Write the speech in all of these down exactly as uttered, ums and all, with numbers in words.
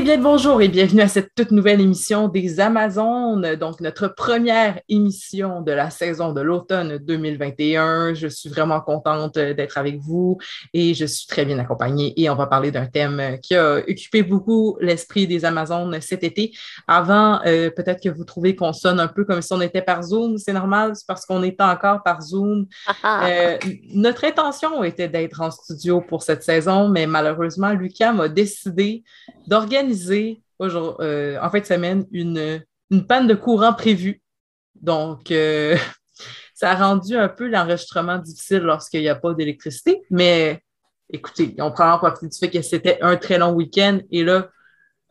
Eh bien, bonjour et bienvenue à cette toute nouvelle émission des Amazones, donc notre première émission de la saison de l'automne deux mille vingt et un. Je suis vraiment contente d'être avec vous et je suis très bien accompagnée et on va parler d'un thème qui a occupé beaucoup l'esprit des Amazones cet été. Avant, euh, peut-être que vous trouvez qu'on sonne un peu comme si on était par Zoom, c'est normal, c'est parce qu'on est encore par Zoom. Euh, notre intention était d'être en studio pour cette saison, mais malheureusement, l'U Q A M a décidé d'organiser Organiser euh, en fin de semaine une, une panne de courant prévue. Donc, euh, ça a rendu un peu l'enregistrement difficile lorsqu'il n'y a pas d'électricité. Mais écoutez, on prend en profit du fait que c'était un très long week-end. Et là,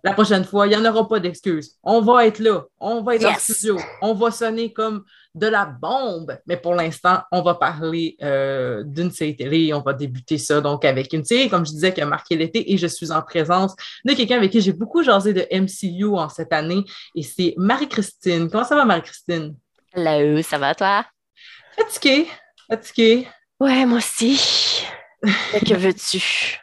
la prochaine fois, il n'y en aura pas d'excuses. On va être là. On va être yes. en studio. On va sonner comme de la bombe. Mais pour l'instant, on va parler euh, d'une série télé. On va débuter ça donc avec une série, comme je disais, qui a marqué l'été. Et je suis en présence de quelqu'un avec qui j'ai beaucoup jasé de M C U en cette année. Et c'est Marie-Christine. Comment ça va, Marie-Christine? Hello, ça va, toi? Fatiguée. Fatiguée. Ouais, moi aussi. Que veux-tu?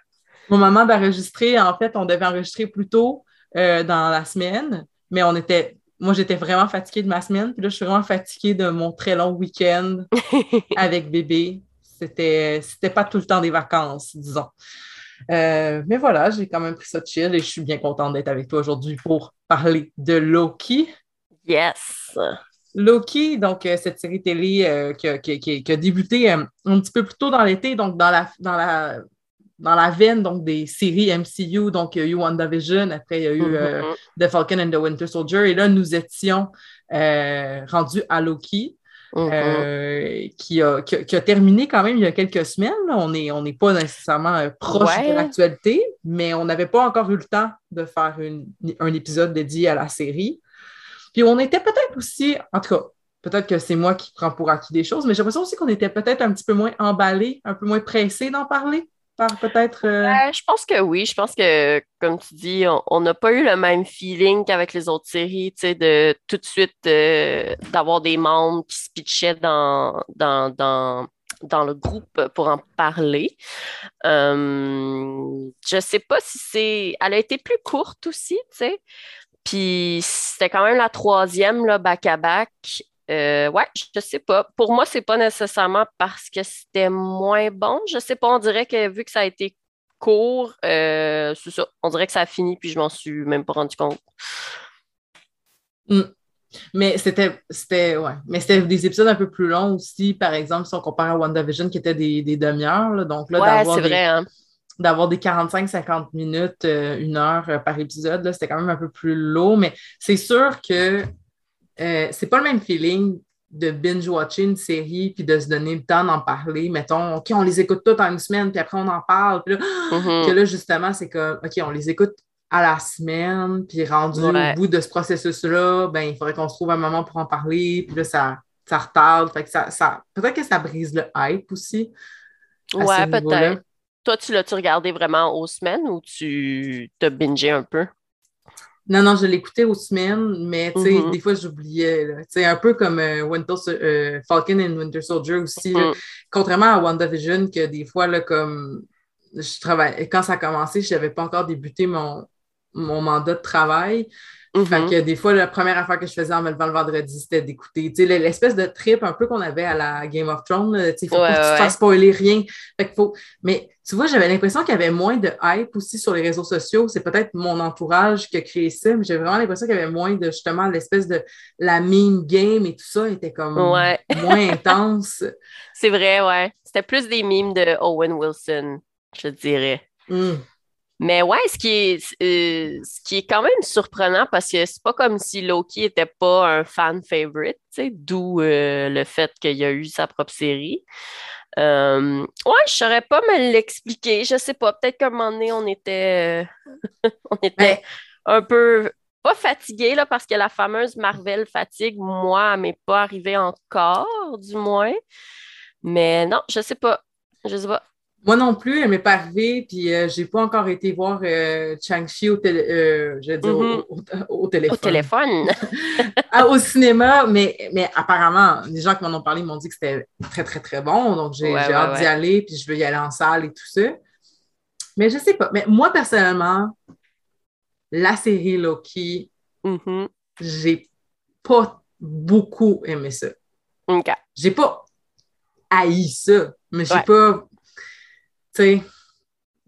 Mon moment d'enregistrer, en fait, on devait enregistrer plus tôt euh, dans la semaine, mais on était, moi, j'étais vraiment fatiguée de ma semaine. Puis là, je suis vraiment fatiguée de mon très long week-end avec bébé. C'était, c'était pas tout le temps des vacances, disons. Euh, mais voilà, j'ai quand même pris ça de chill et je suis bien contente d'être avec toi aujourd'hui pour parler de Loki. Yes! Loki, donc euh, cette série télé euh, qui, a, qui, qui a débuté euh, un petit peu plus tôt dans l'été, donc dans la... Dans la dans la veine donc, des séries M C U, donc il y a eu WandaVision, après il y a eu mm-hmm. euh, The Falcon and the Winter Soldier, et là nous étions euh, rendus à Loki, mm-hmm. euh, qui, a, qui, a, qui a terminé quand même il y a quelques semaines. On n'est on est pas nécessairement euh, proche ouais. de l'actualité, mais on n'avait pas encore eu le temps de faire une, un épisode dédié à la série. Puis on était peut-être aussi, en tout cas, peut-être que c'est moi qui prends pour acquis des choses, mais j'ai l'impression aussi qu'on était peut-être un petit peu moins emballés, un peu moins pressés d'en parler. Par peut-être... Euh... Euh, je pense que oui. Je pense que, comme tu dis, on n'a pas eu le même feeling qu'avec les autres séries, tu sais, de tout de suite euh, d'avoir des membres qui se pitchaient dans, dans, dans, dans le groupe pour en parler. Euh, je sais pas si c'est... Elle a été plus courte aussi, tu sais. Puis c'était quand même la troisième, là, back-à-back. Euh, ouais, je sais pas. Pour moi, c'est pas nécessairement parce que c'était moins bon. Je sais pas, on dirait que vu que ça a été court, euh, c'est ça. On dirait que ça a fini, puis je m'en suis même pas rendu compte. Mm. Mais c'était, c'était, ouais. Mais c'était des épisodes un peu plus longs aussi, par exemple, si on compare à WandaVision, qui était des, des demi-heures. Là, donc là, ouais, d'avoir c'est des... vrai, hein? D'avoir des quarante-cinq à cinquante minutes, euh, une heure euh, par épisode, là, c'était quand même un peu plus lourd, mais c'est sûr que Euh, c'est pas le même feeling de binge-watcher une série puis de se donner le temps d'en parler. Mettons, OK, on les écoute toutes en une semaine puis après on en parle. Puis là, mm-hmm. que là, justement, c'est comme, OK, on les écoute à la semaine puis rendu ouais. au bout de ce processus-là, ben il faudrait qu'on se trouve un moment pour en parler. Puis là, ça, ça retarde. Fait que ça, ça, peut-être que ça brise le hype aussi. Ouais, peut-être. Toi, tu l'as-tu regardé vraiment aux semaines ou tu t'as bingé un peu? Non, non, je l'écoutais aux semaines, mais tu sais, mm-hmm. des fois, j'oubliais. C'est un peu comme euh, Winter, euh, Falcon and Winter Soldier aussi. Mm-hmm. Là, contrairement à WandaVision, que des fois, là, comme je travaille, quand ça a commencé, je n'avais pas encore débuté mon, mon mandat de travail. Mm-hmm. Fait que des fois, la première affaire que je faisais en me levant le vendredi, c'était d'écouter. Tu sais, l'espèce de trip un peu qu'on avait à la Game of Thrones. Tu sais, faut ouais, pas que ouais. tu te fasses spoiler rien. Fait que faut... Mais tu vois, j'avais l'impression qu'il y avait moins de hype aussi sur les réseaux sociaux. C'est peut-être mon entourage qui a créé ça, mais j'avais vraiment l'impression qu'il y avait moins de, justement, l'espèce de la meme game et tout ça était comme ouais. moins intense. C'est vrai, ouais. C'était plus des memes de Owen Wilson, je dirais. Mm. Mais ouais, ce qui est, euh, ce qui est quand même surprenant parce que c'est pas comme si Loki était pas un fan favorite, tu sais, d'où euh, le fait qu'il y a eu sa propre série. Euh, ouais, je saurais pas me l'expliquer, je sais pas, peut-être qu'à un moment donné, on était, euh, on était ouais. un peu, pas fatigués, là, parce que la fameuse Marvel fatigue, moi, elle m'est pas arrivée encore, du moins. Mais non, je sais pas, je sais pas. Moi non plus, elle m'est pas arrivée, puis euh, j'ai pas encore été voir euh, Shang-Chi au, télé- euh, je veux dire, mm-hmm. au, au, au téléphone. Au téléphone! ah, au cinéma, mais, mais apparemment, les gens qui m'en ont parlé m'ont dit que c'était très, très, très bon, donc j'ai, ouais, j'ai ouais, hâte ouais. d'y aller, puis je veux y aller en salle et tout ça. Mais je sais pas. Mais moi, personnellement, la série Loki, mm-hmm. j'ai pas beaucoup aimé ça. OK. J'ai pas haï ça, mais j'ai ouais. pas... Tu sais,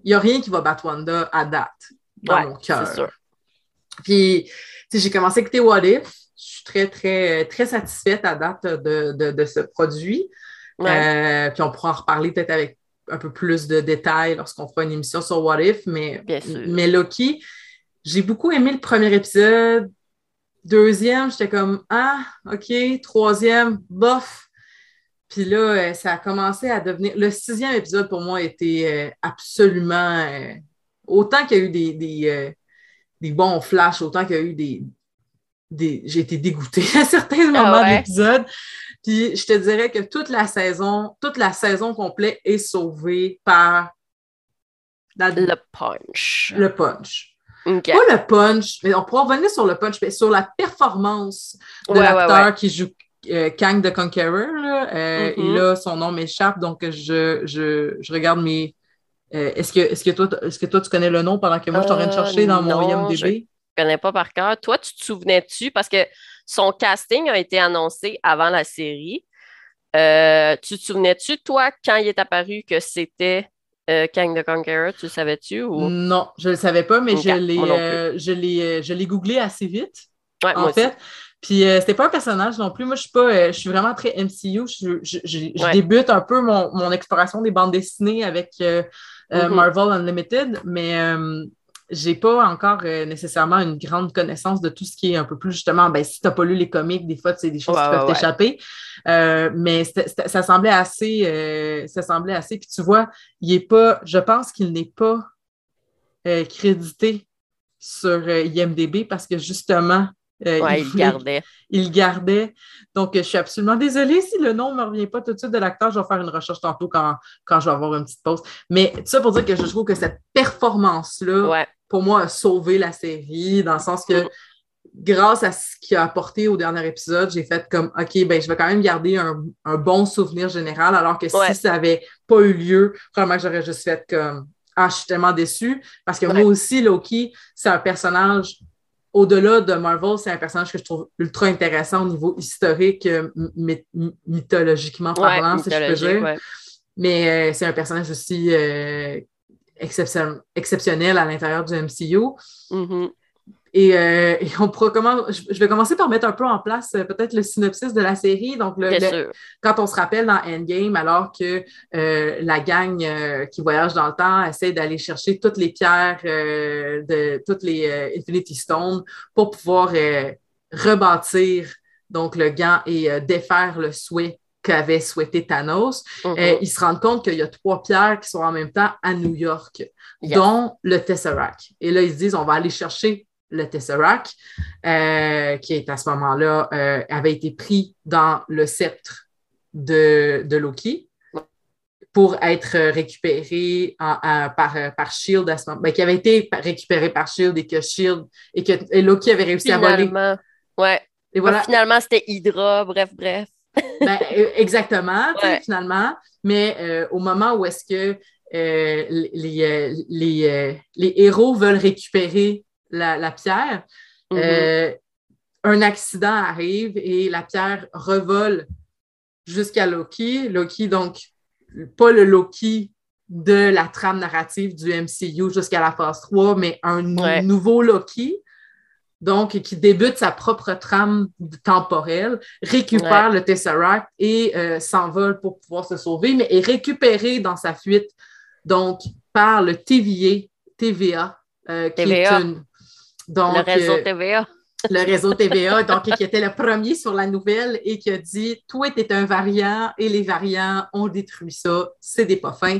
il y a rien qui va battre Wanda à date dans ouais, mon cœur. C'est sûr. Puis, tu sais, j'ai commencé à écouter What If. Je suis très, très, très satisfaite à date de, de, de ce produit. Ouais. Euh, puis on pourra en reparler peut-être avec un peu plus de détails lorsqu'on fera une émission sur What If, mais, mais Loki, j'ai beaucoup aimé le premier épisode. Deuxième, j'étais comme « Ah, OK. » Troisième, bof. Puis là, ça a commencé à devenir... Le sixième épisode, pour moi, était absolument... Autant qu'il y a eu des, des, des bons flashs, autant qu'il y a eu des... Des... J'ai été dégoûtée à certains moments ah ouais. de l'épisode. Puis je te dirais que toute la saison, toute la saison complète est sauvée par la... le punch. Le punch. Okay. Pas le punch, mais on pourra revenir sur le punch, mais sur la performance de ouais, l'acteur ouais, ouais. qui joue euh, Kang the Conqueror. Là. Euh, mm-hmm. Et là, son nom m'échappe, donc je, je, je regarde mes. Euh, est-ce, que, est-ce, que toi, est-ce que toi tu connais le nom pendant que moi je suis en train de chercher dans mon non, I M D B? Je... Je connais pas par cœur. Toi, tu te souvenais-tu? Parce que son casting a été annoncé avant la série. Euh, tu te souvenais-tu, toi, quand il est apparu que c'était euh, Kang the Conqueror? Tu le savais-tu? Ou... Non, je le savais pas, mais okay. je, l'ai, euh, je, l'ai, je l'ai googlé assez vite, ouais, en fait. Aussi. Puis euh, c'était pas un personnage non plus. Moi, je suis pas, euh, je suis vraiment très M C U. Je, je, je, je ouais. débute un peu mon, mon exploration des bandes dessinées avec euh, euh, mm-hmm. Marvel Unlimited, mais... Euh, j'ai pas encore euh, nécessairement une grande connaissance de tout ce qui est un peu plus, justement, ben si t'as pas lu les comics, des fois, c'est des choses ouais, qui peuvent ouais. t'échapper. Euh, mais c'était, c'était, ça semblait assez... Euh, ça semblait assez... Puis tu vois, il est pas... Je pense qu'il n'est pas euh, crédité sur euh, I M D B parce que, justement... Euh, ouais, il, il le gardait. Il le gardait. Donc, je suis absolument désolée si le nom ne me revient pas tout de suite de l'acteur. Je vais faire une recherche tantôt quand, quand je vais avoir une petite pause. Mais tout ça pour dire que je trouve que cette performance-là... Ouais. pour moi, a sauvé la série, dans le sens que mm. grâce à ce qu'il a apporté au dernier épisode, j'ai fait comme, OK, ben je vais quand même garder un, un bon souvenir général, alors que ouais. si ça n'avait pas eu lieu, probablement que j'aurais juste fait comme, ah, je suis tellement déçue, parce que ouais. moi aussi, Loki, c'est un personnage, au-delà de Marvel, c'est un personnage que je trouve ultra intéressant au niveau historique, myth- mythologiquement parlant, ouais, si je peux dire. Ouais. Mais euh, c'est un personnage aussi... Euh, exceptionnel à l'intérieur du M C U. Mm-hmm. Et, euh, et on pourra comment, je, je vais commencer par mettre un peu en place euh, peut-être le synopsis de la série. Donc, le, le, quand on se rappelle dans Endgame, alors que euh, la gang euh, qui voyage dans le temps essaie d'aller chercher toutes les pierres euh, de toutes les euh, Infinity Stones pour pouvoir euh, rebâtir donc, le gant et euh, défaire le souhait qu'avait souhaité Thanos, mm-hmm. euh, ils se rendent compte qu'il y a trois pierres qui sont en même temps à New York, yes. dont le Tesseract. Et là, ils se disent, on va aller chercher le Tesseract, euh, qui est à ce moment-là, euh, avait été pris dans le sceptre de, de Loki pour être récupéré en, en, par, par Shield à ce moment-là. Ben, qui avait été récupéré par Shield et que Shield et que et Loki avait réussi finalement, à voler. Ouais. Et voilà. Finalement, c'était Hydra, bref, bref. Ben, exactement, ouais. finalement. Mais euh, au moment où est-ce que euh, les, les, les héros veulent récupérer la, la pierre, mm-hmm. euh, un accident arrive et la pierre revole jusqu'à Loki. Loki, donc, pas le Loki de la trame narrative du M C U jusqu'à la phase trois, mais un ouais. nouveau Loki. Donc, qui débute sa propre trame temporelle, récupère ouais. le Tesseract et euh, s'envole pour pouvoir se sauver, mais est récupéré dans sa fuite, donc, par le T V A, T V A, euh, qui T V A. Est une... Donc, le réseau T V A. Euh, le réseau T V A, donc, qui était le premier sur la nouvelle et qui a dit « Toi, t'es un variant et les variants, on détruit ça, c'est des pas fins. »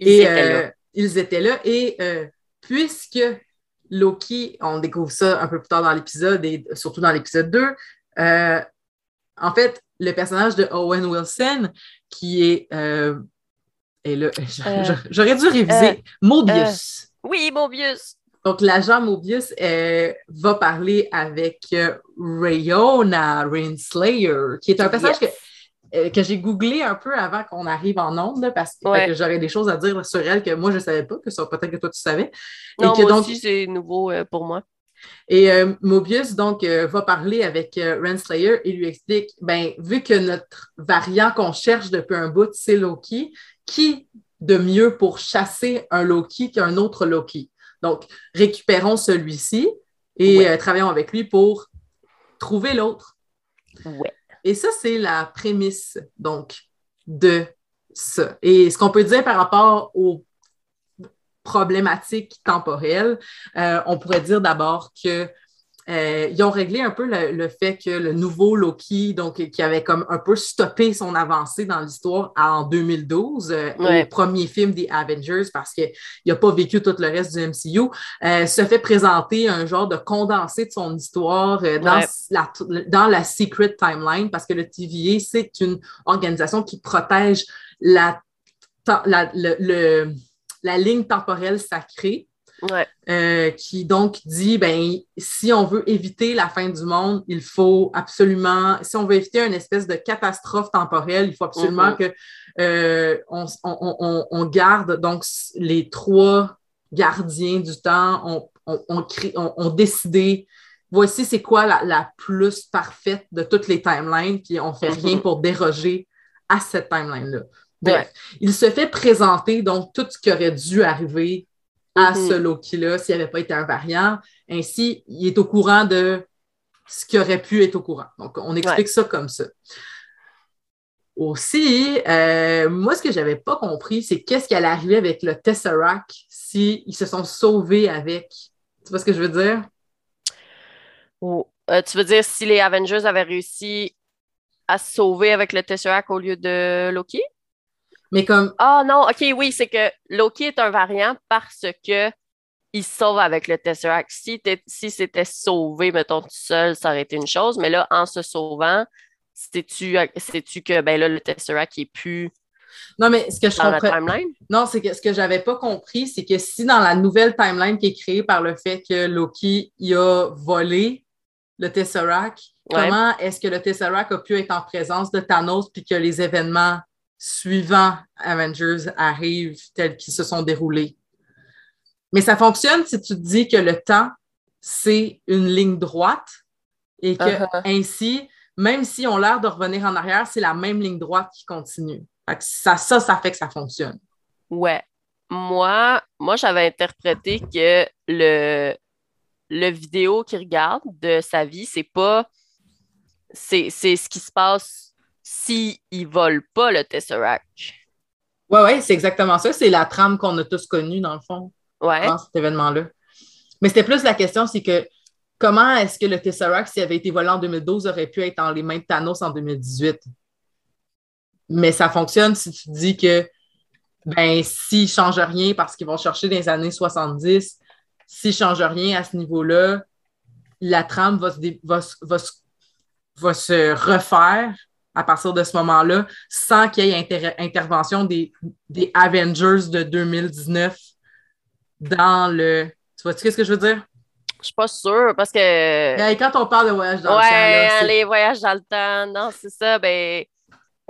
Et étaient euh, là. Ils étaient là. Et euh, puisque... Loki, on découvre ça un peu plus tard dans l'épisode et surtout dans l'épisode deux. Euh, en fait, le personnage de Owen Wilson, qui est... Euh, et là, euh, j'aurais dû réviser. Euh, Mobius. Euh, oui, Mobius. Donc, l'agent Mobius euh, va parler avec Ravonna Renslayer, qui est un personnage yes. que... euh, que j'ai googlé un peu avant qu'on arrive en onde, là, parce ouais. que j'aurais des choses à dire là, sur elle que moi, je ne savais pas, que ça, peut-être que toi, tu savais. Non, et que, moi donc, aussi, c'est nouveau euh, pour moi. Et euh, Mobius, donc, euh, va parler avec euh, Renslayer et lui explique, ben vu que notre variant qu'on cherche depuis un bout, c'est Loki, qui de mieux pour chasser un Loki qu'un autre Loki? Donc, récupérons celui-ci et ouais. euh, travaillons avec lui pour trouver l'autre. Ouais. Et ça, c'est la prémisse, donc, de ça. Et ce qu'on peut dire par rapport au problématique temporelle, euh, on pourrait dire d'abord qu'ils euh, ont réglé un peu le, le fait que le nouveau Loki, donc, qui avait comme un peu stoppé son avancée dans l'histoire en deux mille douze, euh, ouais. au premier film des Avengers, parce qu'il n'a pas vécu tout le reste du M C U, euh, se fait présenter un genre de condensé de son histoire euh, dans, ouais. la, dans la Secret Timeline, parce que le T V A, c'est une organisation qui protège la, la, le... le la ligne temporelle sacrée, ouais. euh, qui donc dit, ben si on veut éviter la fin du monde, il faut absolument, si on veut éviter une espèce de catastrophe temporelle, il faut absolument mm-hmm. que euh, on, on, on, on garde donc les trois gardiens du temps, on, on, on, crée, on, on décide, voici c'est quoi la, la plus parfaite de toutes les timelines, puis on fait mm-hmm. rien pour déroger à cette timeline-là. Bref, ouais. il se fait présenter donc tout ce qui aurait dû arriver à mm-hmm. ce Loki-là s'il n'avait pas été un variant. Ainsi, il est au courant de ce qui aurait pu être au courant. Donc, on explique ouais. ça comme ça. Aussi, euh, moi, ce que je n'avais pas compris, c'est qu'est-ce qui allait arriver avec le Tesseract s'ils se sont sauvés avec. Tu vois ce que je veux dire? Oh. Euh, tu veux dire si les Avengers avaient réussi à se sauver avec le Tesseract au lieu de Loki? Mais comme... Ah oh, non, OK, oui, c'est que Loki est un variant parce que il sauve avec le Tesseract. Si, si c'était sauvé, mettons, tout seul, ça aurait été une chose, mais là, en se sauvant, sais-tu, sais-tu que ben là, le Tesseract n'est plus non, mais ce que je dans compre... la timeline? Non, c'est que ce que je n'avais pas compris, c'est que si dans la nouvelle timeline qui est créée par le fait que Loki il a volé le Tesseract, ouais. comment est-ce que le Tesseract a pu être en présence de Thanos puis que les événements suivant Avengers arrivent tels qu'ils se sont déroulés. Mais ça fonctionne si tu te dis que le temps, c'est une ligne droite et que uh-huh. ainsi, même si on a l'air de revenir en arrière, c'est la même ligne droite qui continue. Fait que ça, ça, ça fait que ça fonctionne. Ouais. Moi, moi j'avais interprété que le, le vidéo qu'il regarde de sa vie, c'est pas... C'est, c'est ce qui se passe s'ils ne volent pas le Tesseract. Oui, oui, c'est exactement ça. C'est la trame qu'on a tous connue, dans le fond, ouais. dans cet événement-là. Mais c'était plus la question, c'est que comment est-ce que le Tesseract, s'il avait été volé en deux mille douze, aurait pu être dans les mains de Thanos en deux mille dix-huit? Mais ça fonctionne si tu dis que ben, s'ils ne changent rien parce qu'ils vont chercher dans les années soixante-dix, s'ils ne changent rien à ce niveau-là, la trame va se, dé- va se, va se, va se refaire à partir de ce moment-là, sans qu'il y ait inter- intervention des, des Avengers de deux mille dix-neuf dans le... Tu vois-tu ce que je veux dire? Je suis pas sûre, parce que... Et quand on parle de voyage dans ouais, le temps... Là, c'est... les voyages dans le temps, non, c'est ça, ben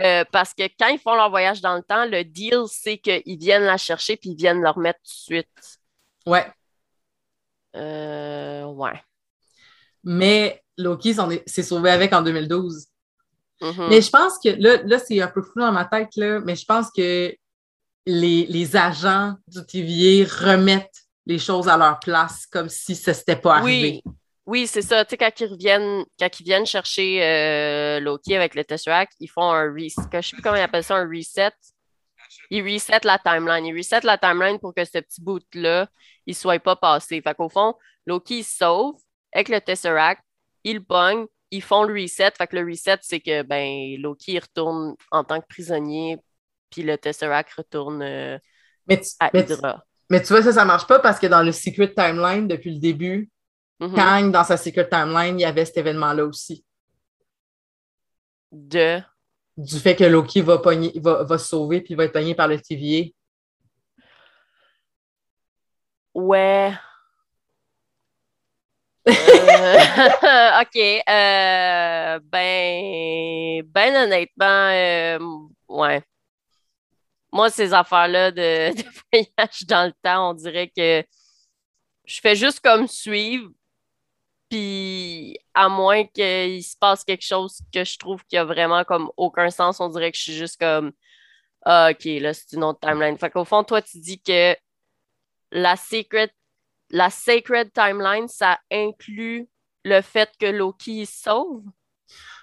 euh, parce que quand ils font leur voyage dans le temps, le deal, c'est qu'ils viennent la chercher puis ils viennent la remettre tout de suite. Ouais. Euh, ouais. Mais Loki s'est est sauvé avec en deux mille douze. Mm-hmm. Mais je pense que, là, là, c'est un peu flou dans ma tête, là, mais je pense que les, les agents du T V A remettent les choses à leur place comme si ça ne s'était pas arrivé. Oui, oui c'est ça. Tu sais, quand ils reviennent, quand ils viennent chercher euh, Loki avec le Tesseract, ils font un reset. Je ne sais plus comment ils appellent ça, un reset. Ils resettent la timeline. Ils resettent la timeline pour que ce petit bout-là, il ne soit pas passé. Fait qu'au fond, Loki, il se sauve avec le Tesseract, il pogne. Ils font le reset. Fait que le reset, c'est que ben Loki il retourne en tant que prisonnier, puis le Tesseract retourne euh, mais tu, à Hydra. Mais tu, mais tu vois, ça, ça marche pas parce que dans le Secret Timeline, depuis le début, mm-hmm. Kang, dans sa Secret Timeline, il y avait cet événement-là aussi. De? Du fait que Loki va pogner, va, va se sauver puis va être pogné par le T V A. Ouais. Euh, OK. Euh, ben, ben honnêtement, euh, ouais. Moi, ces affaires-là de, de voyage dans le temps, on dirait que je fais juste comme suivre. Puis, à moins qu'il se passe quelque chose que je trouve qui a vraiment comme aucun sens, on dirait que je suis juste comme ah, OK, là, c'est une autre timeline. Fait qu'au fond, toi, tu dis que la secret la sacred timeline, ça inclut le fait que Loki il sauve,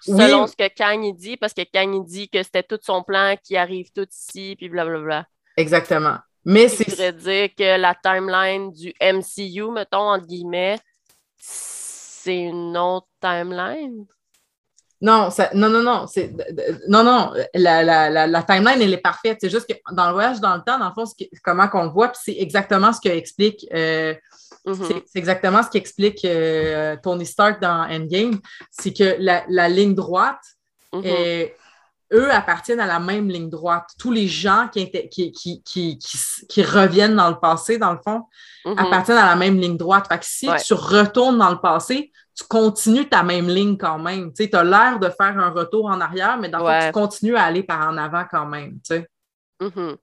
oui, selon ce que Kang il dit, parce que Kang il dit que c'était tout son plan, qu'il arrive tout ici, puis blablabla. Exactement. Mais c'est... Je voudrais dire que la timeline du M C U, mettons, entre guillemets, c'est une autre timeline? Non, ça, non, non, non. C'est, non, non. La, la, la, la timeline, elle est parfaite. C'est juste que dans le voyage dans le temps, dans le fond, ce qui, comment qu'on le voit, puis c'est exactement ce que explique euh, mm-hmm. c'est, c'est exactement ce qu'explique euh, Tony Stark dans Endgame. C'est que la, la ligne droite, mm-hmm. euh, eux appartiennent à la même ligne droite. Tous les gens qui, qui, qui, qui, qui, qui reviennent dans le passé, dans le fond, mm-hmm. appartiennent à la même ligne droite. Fait que si ouais. tu retournes dans le passé, tu continues ta même ligne quand même. Tu sais, t'as l'air de faire un retour en arrière, mais dans le ouais. fond, tu continues à aller par en avant quand même, tu sais. Mm-hmm.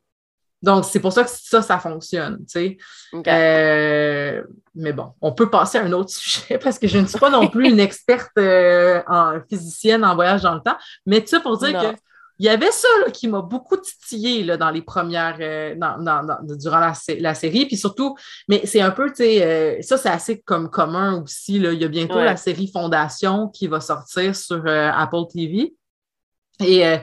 Donc, c'est pour ça que ça, ça fonctionne, tu sais. Okay. Euh, mais bon, on peut passer à un autre sujet, parce que je ne suis pas non plus une experte euh, en physicienne en voyage dans le temps, mais ça pour dire non. que il y avait ça là, qui m'a beaucoup titillé là, dans les premières... Euh, dans, dans, dans, durant la, la série, puis surtout, mais c'est un peu, tu sais, euh, ça, c'est assez comme commun aussi, là. Il y a bientôt ouais. la série Fondation qui va sortir sur euh, Apple T V. Et, euh,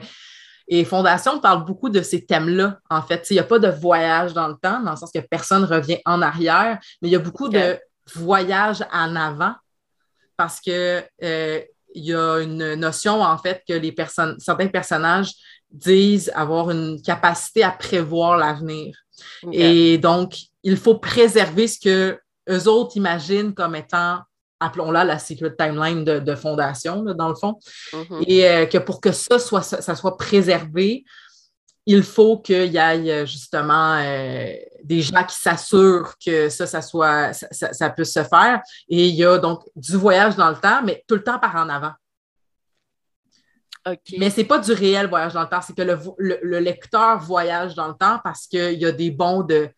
et Fondation parle beaucoup de ces thèmes-là, en fait. T'sais, il n'y a pas de voyage dans le temps, dans le sens que personne revient en arrière, mais il y a beaucoup okay. de voyage en avant, parce que... Euh, il y a une notion, en fait, que les personnes, certains personnages disent avoir une capacité à prévoir l'avenir. Okay. Et donc, il faut préserver ce que eux autres imaginent comme étant, appelons-la la secret timeline de, de Fondation, là, dans le fond. Mm-hmm. Et euh, que pour que ça soit, ça soit préservé, il faut qu'il y ait justement euh, des gens qui s'assurent que ça, ça soit, ça, ça, ça puisse se faire. Et il y a donc du voyage dans le temps, mais tout le temps par en avant. Okay. Mais ce n'est pas du réel voyage dans le temps, c'est que le, le, le lecteur voyage dans le temps parce qu'il y a des bonds de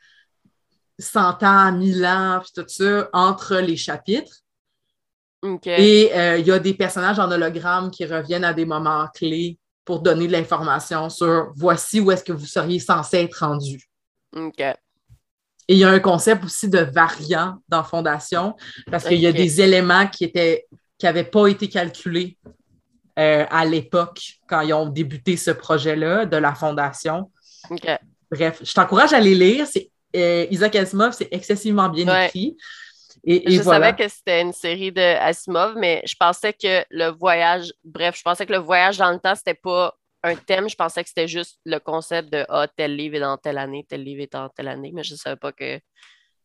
cent ans, mille ans, puis tout ça, entre les chapitres. Okay. Et euh, il y a des personnages en hologramme qui reviennent à des moments clés pour donner de l'information sur « voici où est-ce que vous seriez censé être rendu ». OK. Et il y a un concept aussi de variant dans Fondation, parce qu'il okay. y a des éléments qui étaient qui n'avaient pas été calculés euh, à l'époque, quand ils ont débuté ce projet-là de la Fondation. OK. Bref, je t'encourage à les lire. C'est, euh, Isaac Asimov, c'est excessivement bien ouais. écrit. Et, et je voilà. savais que c'était une série de Asimov, mais je pensais que le voyage, bref, je pensais que le voyage dans le temps, c'était pas un thème, je pensais que c'était juste le concept de « Ah, tel livre est dans telle année, tel livre est dans telle année », mais je savais pas qu'il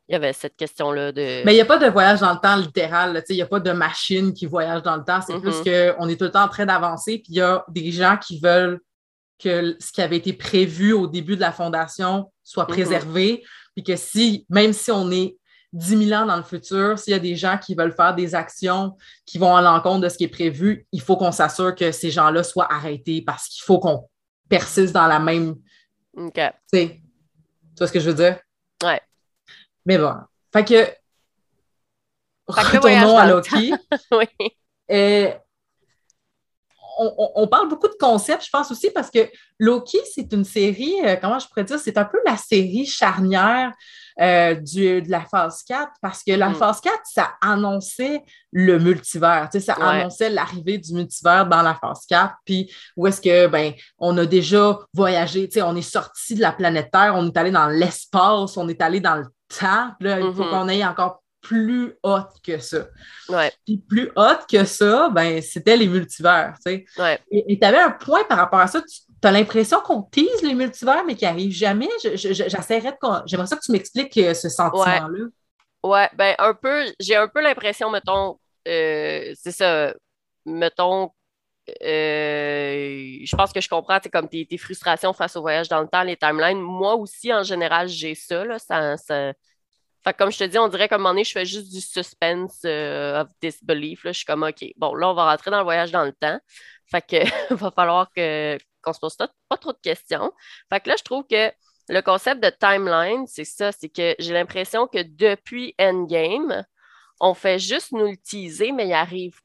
y avait cette question-là de... Mais il n'y a pas de voyage dans le temps littéral, il n'y a pas de machine qui voyage dans le temps, c'est mm-hmm. plus qu'on est tout le temps en train d'avancer, puis il y a des gens qui veulent que ce qui avait été prévu au début de la Fondation soit préservé, mm-hmm. puis que si, même si on est dix mille ans dans le futur, s'il y a des gens qui veulent faire des actions qui vont à l'encontre de ce qui est prévu, il faut qu'on s'assure que ces gens-là soient arrêtés parce qu'il faut qu'on persiste dans la même... OK. T'sais, tu vois ce que je veux dire? Ouais. Mais bon. Fait que... Fait que retournons à Loki. Oui. Et on, on, on parle beaucoup de concepts, je pense aussi, parce que Loki, c'est une série, euh, comment je pourrais dire, c'est un peu la série charnière Euh, du, de la phase quatre, parce que la mm. phase quatre, ça annonçait le multivers, tu sais, ça ouais. annonçait l'arrivée du multivers dans la phase quatre, puis où est-ce que, ben, on a déjà voyagé, tu sais, on est sorti de la planète Terre, on est allé dans l'espace, on est allé dans le temps, là, mm-hmm. il faut qu'on aille encore plus haute que ça. Ouais. Puis plus haute que ça, ben, c'était les multivers, tu sais. Ouais. Et tu avais un point par rapport à ça, tu T'as l'impression qu'on tease les multivers, mais qu'ils n'arrivent jamais. Je, je, j'essaierais de... J'aimerais ça que tu m'expliques ce sentiment-là. Ouais, ouais ben un peu... J'ai un peu l'impression, mettons... Euh, c'est ça, mettons... Euh, je pense que je comprends, c'est comme tes, tes frustrations face au voyage dans le temps, les timelines. Moi aussi, en général, j'ai ça, là. Ça, ça, Fait que comme je te dis, on dirait qu'à un moment donné, je fais juste du suspense euh, of disbelief. Là. Je suis comme, OK, bon, là, on va rentrer dans le voyage dans le temps. Fait que va falloir que, qu'on se pose pas trop de questions. Fait que là, je trouve que le concept de timeline, c'est ça, c'est que j'ai l'impression que depuis Endgame, on fait juste nous le teaser, mais il arrive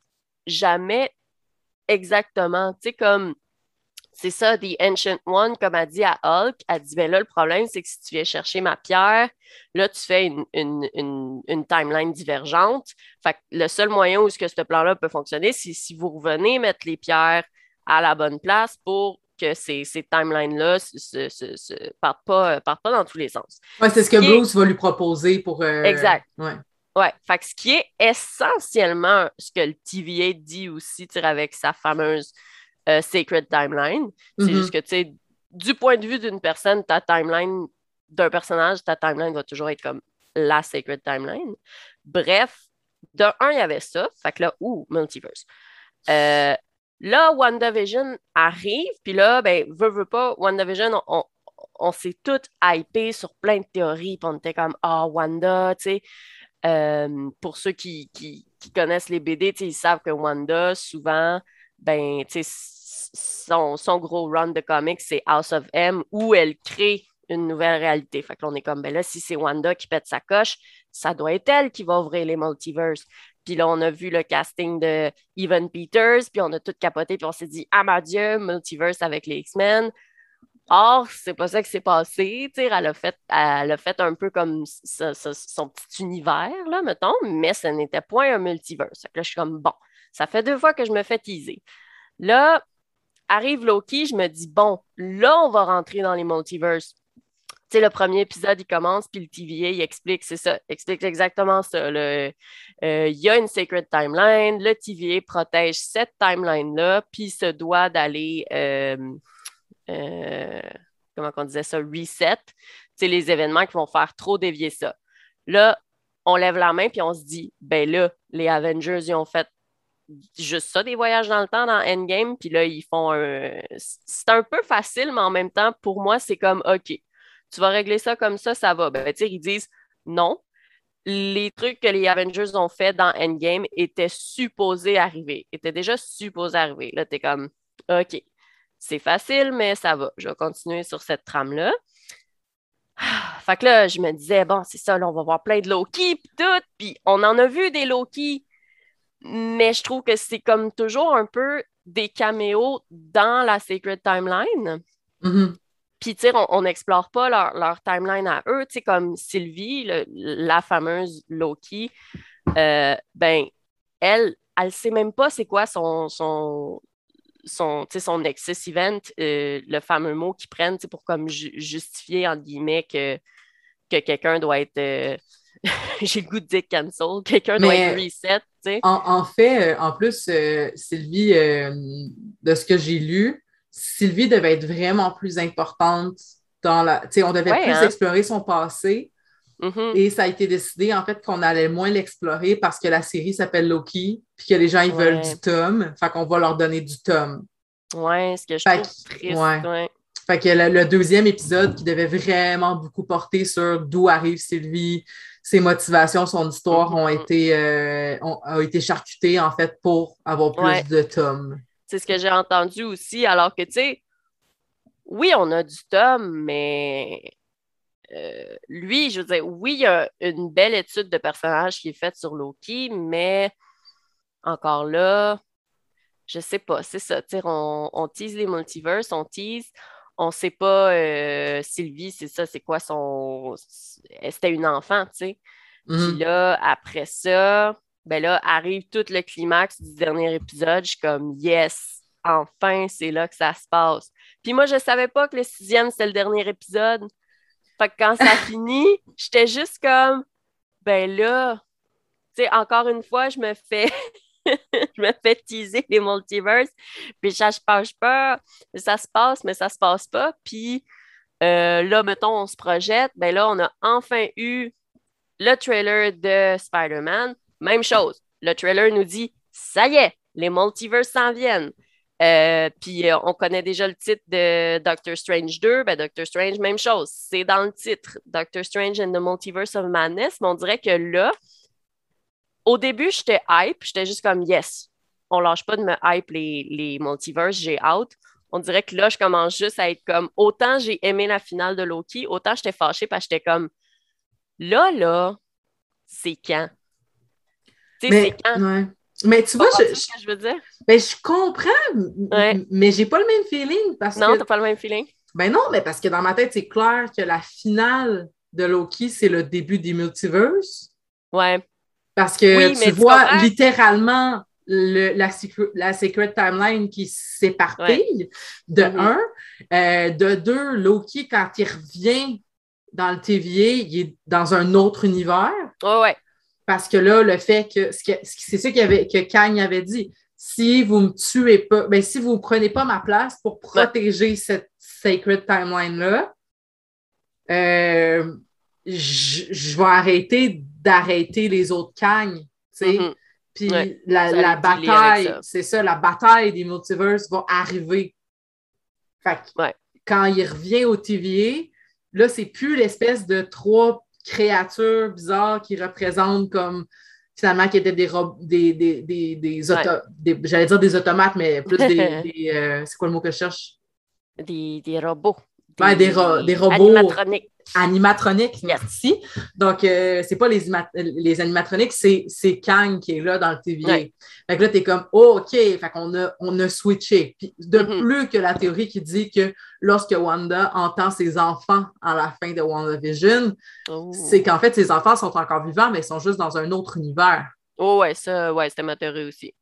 jamais exactement. Tu sais, comme... C'est ça, The Ancient One, comme elle dit à Hulk, elle dit, ben là, le problème, c'est que si tu viens chercher ma pierre, là, tu fais une, une, une, une timeline divergente. Fait que le seul moyen où ce que ce plan-là peut fonctionner, c'est si vous revenez mettre les pierres à la bonne place pour que ces, ces timelines-là ne partent pas, partent pas dans tous les sens. Ouais, c'est ce que Bruce va lui proposer pour... Euh... Exact. Ouais. Ouais, fait que ce qui est essentiellement ce que le T V A dit aussi, tu sais, avec sa fameuse... Euh, sacred timeline. C'est mm-hmm. juste que, tu sais, du point de vue d'une personne, ta timeline, d'un personnage, ta timeline va toujours être comme la sacred timeline. Bref, de un, il y avait ça. Fait que là, ouh, multiverse. Euh, là, WandaVision arrive, puis là, ben, veut, veut pas, WandaVision, on, on, on s'est toutes hypées sur plein de théories, puis on était comme, ah, oh, Wanda, tu sais. Euh, pour ceux qui, qui, qui connaissent les B D, tu sais, ils savent que Wanda, souvent, ben, tu sais, son, son gros run de comics, c'est House of M, où elle crée une nouvelle réalité. Fait que là, on est comme, ben là, si c'est Wanda qui pète sa coche, ça doit être elle qui va ouvrir les multiverses. Puis là, on a vu le casting de Evan Peters, puis on a tout capoté, puis on s'est dit, ah, mon Dieu, multiverse avec les X-Men. Or, c'est pas ça qui s'est passé. Tu sais, elle a fait, elle a fait un peu comme ce, ce, son petit univers, là, mettons, mais ce n'était point un multiverse. Fait que là, je suis comme, bon. Ça fait deux fois que je me fais teaser. Là, arrive Loki, je me dis, bon, là, on va rentrer dans les multiverses. Tu sais, le premier épisode, il commence, puis le T V A, il explique, c'est ça, explique exactement ça. Il euh, y a une sacred timeline, le T V A protège cette timeline-là, puis se doit d'aller, euh, euh, comment on disait ça, reset. Tu sais, les événements qui vont faire trop dévier ça. Là, on lève la main, puis on se dit, ben là, les Avengers, ils ont fait juste ça, des voyages dans le temps dans Endgame, puis là, ils font un... C'est un peu facile, mais en même temps, pour moi, c'est comme, OK, tu vas régler ça comme ça, ça va. Ben, tu sais, ils disent, non, les trucs que les Avengers ont fait dans Endgame étaient supposés arriver, étaient déjà supposés arriver. Là, t'es comme, OK, c'est facile, mais ça va. Je vais continuer sur cette trame-là. Fait que là, je me disais, bon, c'est ça, là, on va voir plein de Loki, puis tout, puis on en a vu des Loki. Mais je trouve que c'est comme toujours un peu des caméos dans la sacred timeline. Mm-hmm. Puis, tu sais, on n'explore pas leur, leur timeline à eux. Tu sais, comme Sylvie, le, la fameuse Loki, euh, ben, elle, elle ne sait même pas c'est quoi son, son, son, son nexus event, euh, le fameux mot qu'ils prennent pour comme ju- justifier, entre guillemets, que, que quelqu'un doit être... Euh, j'ai le goût de dire cancel, quelqu'un mais doit être reset, tu sais. En, en fait, en plus, euh, Sylvie, euh, de ce que j'ai lu, Sylvie devait être vraiment plus importante dans la... Tu sais, on devait ouais, plus hein? explorer son passé, mm-hmm. et ça a été décidé, en fait, qu'on allait moins l'explorer parce que la série s'appelle Loki, puis que les gens, ils ouais. veulent du tome, fait qu'on va leur donner du tome. Ouais, ce que je fait trouve que, triste, ouais. ouais. Fait que le, le deuxième épisode qui devait vraiment beaucoup porter sur d'où arrive Sylvie, ses motivations, son histoire, mm-hmm. ont été euh, ont, ont été charcutées, en fait, pour avoir plus ouais. de tomes. C'est ce que j'ai entendu aussi, alors que, tu sais, oui, on a du tome, mais euh, lui, je veux dire, oui, il y a une belle étude de personnage qui est faite sur Loki, mais encore là, je sais pas, c'est ça, tu sais, on, on tease les multiverses, on tease... On ne sait pas, euh, Sylvie, c'est ça, c'est quoi son... C'était une enfant, tu sais. Mm-hmm. Puis là, après ça, ben là, arrive tout le climax du dernier épisode. Je suis comme, yes, enfin, c'est là que ça se passe. Puis moi, je ne savais pas que le sixième, c'était le dernier épisode. Fait que quand ça finit, j'étais juste comme, ben là, tu sais, encore une fois, je me fais... je me fais teaser les multiverses, puis ça se passe pas, ça se passe, mais ça se passe pas, puis euh, là, mettons, on se projette, ben là, on a enfin eu le trailer de Spider-Man, même chose, le trailer nous dit, ça y est, les multiverses s'en viennent, Euh, puis euh, on connaît déjà le titre de Doctor Strange deux, ben Doctor Strange, même chose, c'est dans le titre, Doctor Strange and the Multiverse of Madness, mais on dirait que là, au début, j'étais hype, j'étais juste comme yes, on lâche pas de me hype les, les multiverses, j'ai hâte. On dirait que là, je commence juste à être comme, autant j'ai aimé la finale de Loki, autant j'étais fâchée parce que j'étais comme, là, là, c'est quand? Tu sais, c'est quand? Ouais. Mais tu vois, je, ce que je veux dire? Ben, je comprends, ouais. mais j'ai pas le même feeling. Parce non, que... t'as pas le même feeling? Ben non, mais parce que dans ma tête, c'est clair que la finale de Loki, c'est le début des multiverses. Ouais. Parce que oui, tu vois tu littéralement... Le, la, la Secret Timeline qui s'éparpille, ouais. de mmh. un. Euh, de deux, Loki, quand il revient dans le T V A, il est dans un autre univers. Oh ouais. Parce que là, le fait que... C'est ça qu'il avait, que Kang avait dit. Si vous me tuez pas... Ben, si vous ne prenez pas ma place pour protéger ouais. cette Secret Timeline-là, euh, je vais arrêter d'arrêter les autres Kang. Tu sais? Mmh. Puis ouais, la, la bataille, ça. c'est ça, la bataille des multiverses va arriver. Fait que ouais. quand il revient au T V A, là, c'est plus l'espèce de trois créatures bizarres qui représentent comme, finalement, qui étaient des... Ro- des, des, des, des, auto- ouais. des j'allais dire des automates, mais plus des... des euh, c'est quoi le mot que je cherche? Des, des robots. Des, ouais, des, ro- des robots. Animatroniques. Animatronique, merci. Donc, euh, c'est pas les, ima- les animatroniques, c'est, c'est Kang qui est là dans le T V A. Ouais. Fait que là, t'es comme, oh, OK, fait qu'on a, on a switché. Puis de mm-hmm. plus que la théorie qui dit que lorsque Wanda entend ses enfants à la fin de WandaVision, oh. c'est qu'en fait, ses enfants sont encore vivants, mais ils sont juste dans un autre univers. Oh ouais, ça, ouais, c'était ma théorie aussi.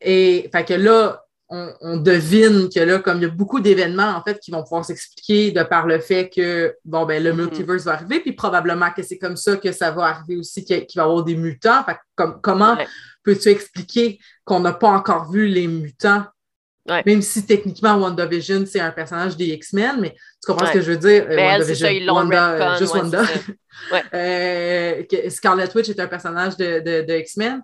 Et, fait que là, On, on devine que là, comme il y a beaucoup d'événements, en fait, qui vont pouvoir s'expliquer de par le fait que, bon, ben, le mm-hmm. multiverse va arriver, puis probablement que c'est comme ça que ça va arriver aussi, qu'il va y avoir des mutants. Fait comme, comment ouais. peux-tu expliquer qu'on n'a pas encore vu les mutants? Ouais. Même si, techniquement, WandaVision, c'est un personnage des X-Men, mais tu comprends ouais. ce que je veux dire? Euh, WandaVision, ça, Wanda, Redcon, juste ouais, Wanda. Ouais. euh, Scarlet Witch est un personnage de, de, de X-Men.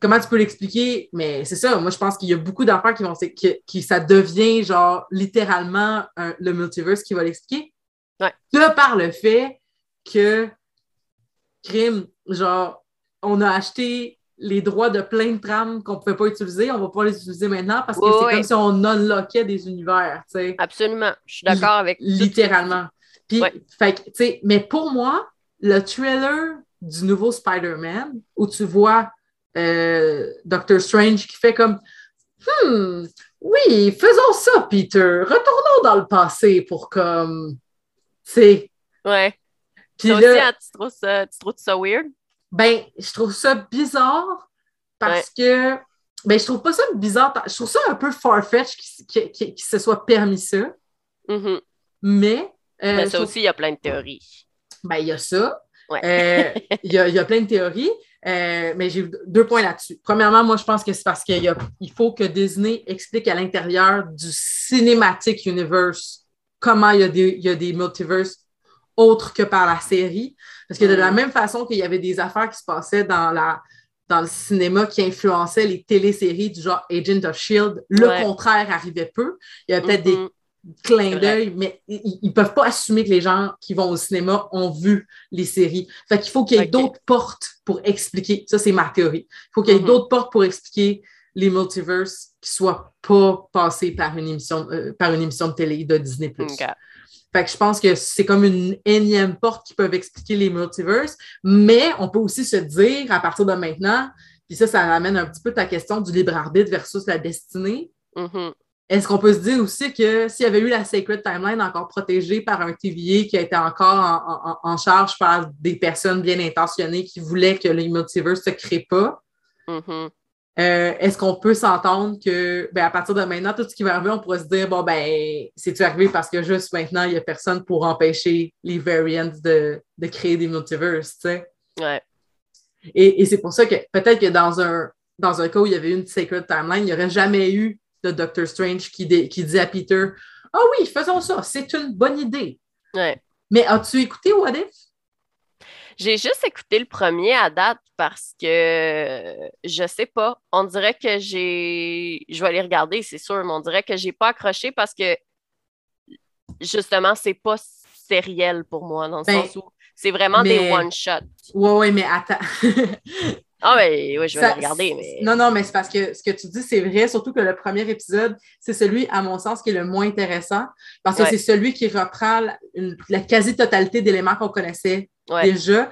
Comment tu peux l'expliquer? Mais c'est ça, moi, je pense qu'il y a beaucoup d'affaires qui vont... Qui, qui, ça devient, genre, littéralement un, le multiverse qui va l'expliquer. Ouais. De par le fait que, crime, genre, on a acheté les droits de plein de trames qu'on ne pouvait pas utiliser, on va pas les utiliser maintenant parce que ouais, c'est ouais. comme si on unlockait des univers, tu sais. Absolument, je suis d'accord avec... Littéralement. Puis, ouais. fait tu sais, mais pour moi, le trailer du nouveau Spider-Man, où tu vois... Euh, Doctor Strange qui fait comme « Hmm, oui, faisons ça, Peter. Retournons dans le passé pour comme... » Tu sais. Ouais. Puis là... Aussi, hein, tu, trouves ça, tu trouves ça weird? Ben, je trouve ça bizarre parce ouais. que... Ben, je trouve pas ça bizarre. Je trouve ça un peu far-fetched qu'il, qu'il, qu'il, qu'il se soit permis ça. Mm-hmm. Mais... Euh, Mais ça aussi, il y a plein de théories. Ben, il y a ça. Il ouais. euh, y, a, y a plein de théories. Euh, mais j'ai deux points là-dessus. Premièrement, moi, je pense que c'est parce qu'il y a, il faut que Disney explique à l'intérieur du Cinematic Universe comment il y a des, il y a des multiverses autres que par la série. Parce que de la même façon qu'il y avait des affaires qui se passaient dans, la, dans le cinéma qui influençaient les téléséries du genre Agent of Shield, le ouais. contraire arrivait peu. Il y avait peut-être mm-hmm. des clin d'œil, mais ils ne peuvent pas assumer que les gens qui vont au cinéma ont vu les séries. Fait qu'il faut qu'il y ait okay. d'autres portes pour expliquer. Ça, c'est ma théorie. Il faut qu'il y ait mm-hmm. d'autres portes pour expliquer les multiverses qui ne soient pas passés par une émission, euh, par une émission de télé de Disney plus. Okay. Fait que je pense que c'est comme une énième porte qui peuvent expliquer les multiverses, mais on peut aussi se dire, à partir de maintenant, puis ça, ça ramène un petit peu ta question du libre-arbitre versus la destinée. Mm-hmm. Est-ce qu'on peut se dire aussi que s'il y avait eu la Sacred Timeline encore protégée par un T V A qui était encore en, en, en charge par des personnes bien intentionnées qui voulaient que le multiverse ne se crée pas, mm-hmm. euh, est-ce qu'on peut s'entendre que, ben, à partir de maintenant, tout ce qui va arriver, on pourrait se dire, bon, ben, c'est-tu arrivé parce que juste maintenant, il n'y a personne pour empêcher les variants de, de créer des multiverses, tu sais? Ouais. Et, et c'est pour ça que peut-être que dans un, dans un cas où il y avait eu une Sacred Timeline, il n'y aurait jamais eu de Doctor Strange qui, dé- qui dit à Peter « Ah oh oui, faisons ça, c'est une bonne idée. Ouais. » Mais as-tu écouté What If? J'ai juste écouté le premier à date parce que je sais pas. On dirait que j'ai... Je vais aller regarder, c'est sûr, mais on dirait que j'ai pas accroché parce que justement, c'est pas sériel pour moi, dans le ben, sens où c'est vraiment mais... des one-shots. Oui, oui, mais attends... Ah oui, oui, je vais ça, le regarder. Mais... Non, non, mais c'est parce que ce que tu dis, c'est vrai, surtout que le premier épisode, c'est celui, à mon sens, qui est le moins intéressant, parce que ouais. c'est celui qui reprend la, une, la quasi-totalité d'éléments qu'on connaissait ouais. déjà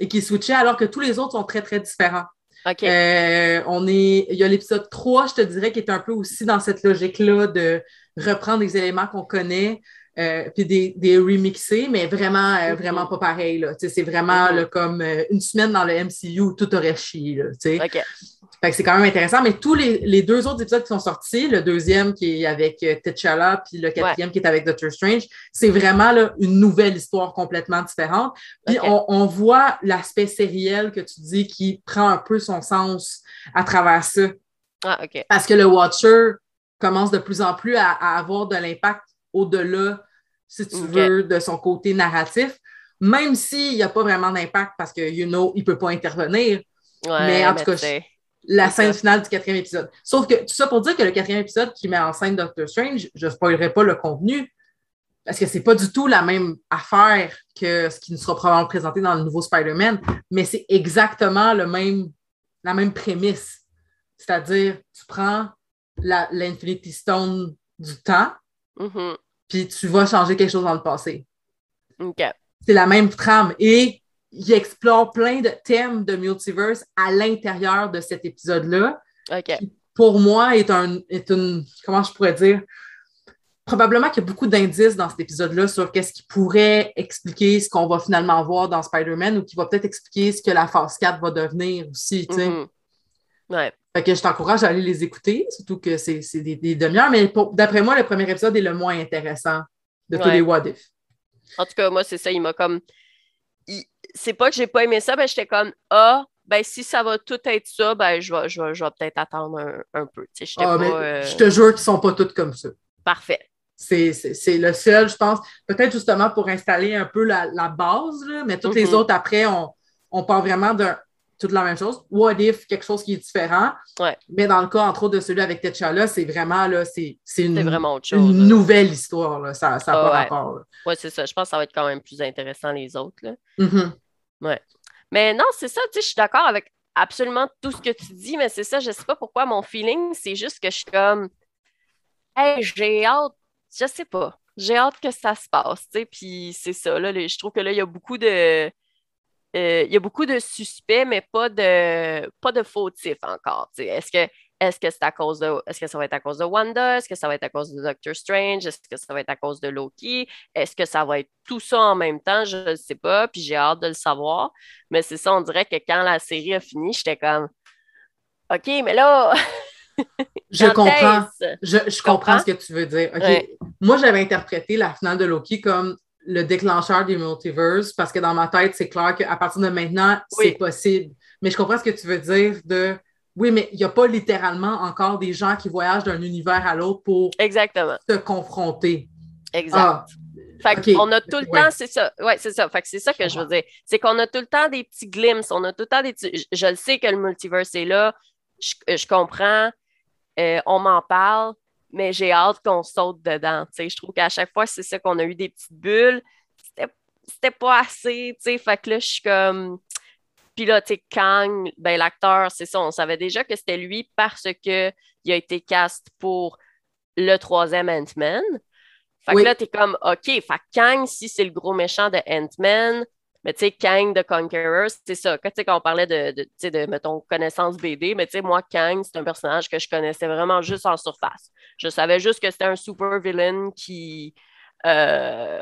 et qui switchait, alors que tous les autres sont très, très différents. Okay. Euh, on est, il y a l'épisode trois, je te dirais, qui est un peu aussi dans cette logique-là de reprendre des éléments qu'on connaît, Euh, puis des, des remixés, mais vraiment, euh, vraiment pas pareil, là. T'sais, c'est vraiment mm-hmm. là, comme euh, une semaine dans le M C U où tout aurait chié, là, t'sais. Okay. Fait que c'est quand même intéressant, mais tous les, les deux autres épisodes qui sont sortis, le deuxième qui est avec euh, T'Challa, puis le quatrième ouais. qui est avec Doctor Strange, c'est vraiment là, une nouvelle histoire complètement différente. Puis okay. on, on voit l'aspect sériel que tu dis qui prend un peu son sens à travers ça. Ah, okay. Parce que le Watcher commence de plus en plus à, à avoir de l'impact au-delà, si tu okay. veux, de son côté narratif, même s'il n'y a pas vraiment d'impact parce que, you know, il ne peut pas intervenir. Ouais, mais en mais tout cas, c'est... la c'est scène ça. Finale du quatrième épisode. Sauf que, tout ça pour dire que le quatrième épisode qui met en scène Doctor Strange, je ne spoilerai pas le contenu, parce que ce n'est pas du tout la même affaire que ce qui nous sera probablement présenté dans le nouveau Spider-Man, mais c'est exactement le même, la même prémisse. C'est-à-dire, tu prends la, l'Infinity Stone du temps, mm-hmm. puis tu vas changer quelque chose dans le passé. Okay. C'est la même trame. Et il explore plein de thèmes de multiverse à l'intérieur de cet épisode-là. Okay. Qui, pour moi, est un est une... Comment je pourrais dire? Probablement qu'il y a beaucoup d'indices dans cet épisode-là sur qu'est-ce qui pourrait expliquer ce qu'on va finalement voir dans Spider-Man ou qui va peut-être expliquer ce que la phase quatre va devenir aussi, tu sais. Mm-hmm. Ouais. Fait que je t'encourage à aller les écouter, surtout que c'est, c'est des, des demi-heures, mais pour, d'après moi, le premier épisode est le moins intéressant de tous ouais. les What If. En tout cas, moi, c'est ça, il m'a comme... Il... C'est pas que j'ai pas aimé ça, mais j'étais comme, ah, ben si ça va tout être ça, ben je vais, je vais, je vais peut-être attendre un, un peu. Tu sais, ah, pas, euh... je te jure qu'ils sont pas toutes comme ça. Parfait. C'est, c'est, c'est le seul, je pense, peut-être justement pour installer un peu la, la base, là, mais toutes mm-hmm. les autres, après, on, on part vraiment d'un... toute la même chose. What if, quelque chose qui est différent. Ouais. Mais dans le cas, entre autres, de celui avec T'Challa, c'est vraiment, là, c'est, c'est une, c'est vraiment autre chose, une nouvelle histoire, là. Ça n'a ah, pas ouais. rapport, là. Oui, c'est ça. Je pense que ça va être quand même plus intéressant, les autres, là. Mm-hmm. Ouais. Mais non, c'est ça, tu sais, je suis d'accord avec absolument tout ce que tu dis, mais c'est ça, je sais pas pourquoi mon feeling, c'est juste que je suis comme, hey, j'ai hâte, je sais pas, j'ai hâte que ça se passe, tu sais, puis c'est ça, là, je trouve que là, il y a beaucoup de... Il euh, y a beaucoup de suspects, mais pas de, pas de fautifs encore. T'sais. Est-ce que, est-ce que c'est à cause de, est-ce que ça va être à cause de Wanda? Est-ce que ça va être à cause de Doctor Strange? Est-ce que ça va être à cause de Loki? Est-ce que ça va être tout ça en même temps? Je ne sais pas, puis j'ai hâte de le savoir. Mais c'est ça, on dirait que quand la série a fini, j'étais comme, OK, mais là... je comprends. Je, je comprends ce que tu veux dire. Okay. Ouais. Moi, j'avais interprété la finale de Loki comme... le déclencheur des multiverses, parce que dans ma tête, c'est clair qu'à partir de maintenant, oui. c'est possible. Mais je comprends ce que tu veux dire de... Oui, mais il n'y a pas littéralement encore des gens qui voyagent d'un univers à l'autre pour Exactement. Se confronter. Exact. Ah, fait okay. qu'on a tout le ouais. temps... C'est ça. Oui, c'est ça. Fait que c'est ça que je veux dire. C'est qu'on a tout le temps des petits glimpses. On a tout le temps des... Petits... Je le sais que le multiverse est là. Je, je comprends. Euh, on m'en parle. Mais j'ai hâte qu'on saute dedans. T'sais. Je trouve qu'à chaque fois, c'est ça qu'on a eu des petites bulles. C'était, c'était pas assez. T'sais. Fait que là, je suis comme... Puis là, t'sais, Kang, ben, l'acteur, c'est ça. On savait déjà que c'était lui parce qu'il a été cast pour le troisième Ant-Man. Fait que oui. là, t'es comme, OK, fait que Kang, si c'est le gros méchant de Ant-Man... Mais tu sais, Kang the Conqueror, c'est ça. Quand, quand on parlait de, de, de, mettons, connaissance B D, mais tu sais, moi, Kang, c'est un personnage que je connaissais vraiment juste en surface. Je savais juste que c'était un super villain qui... Euh,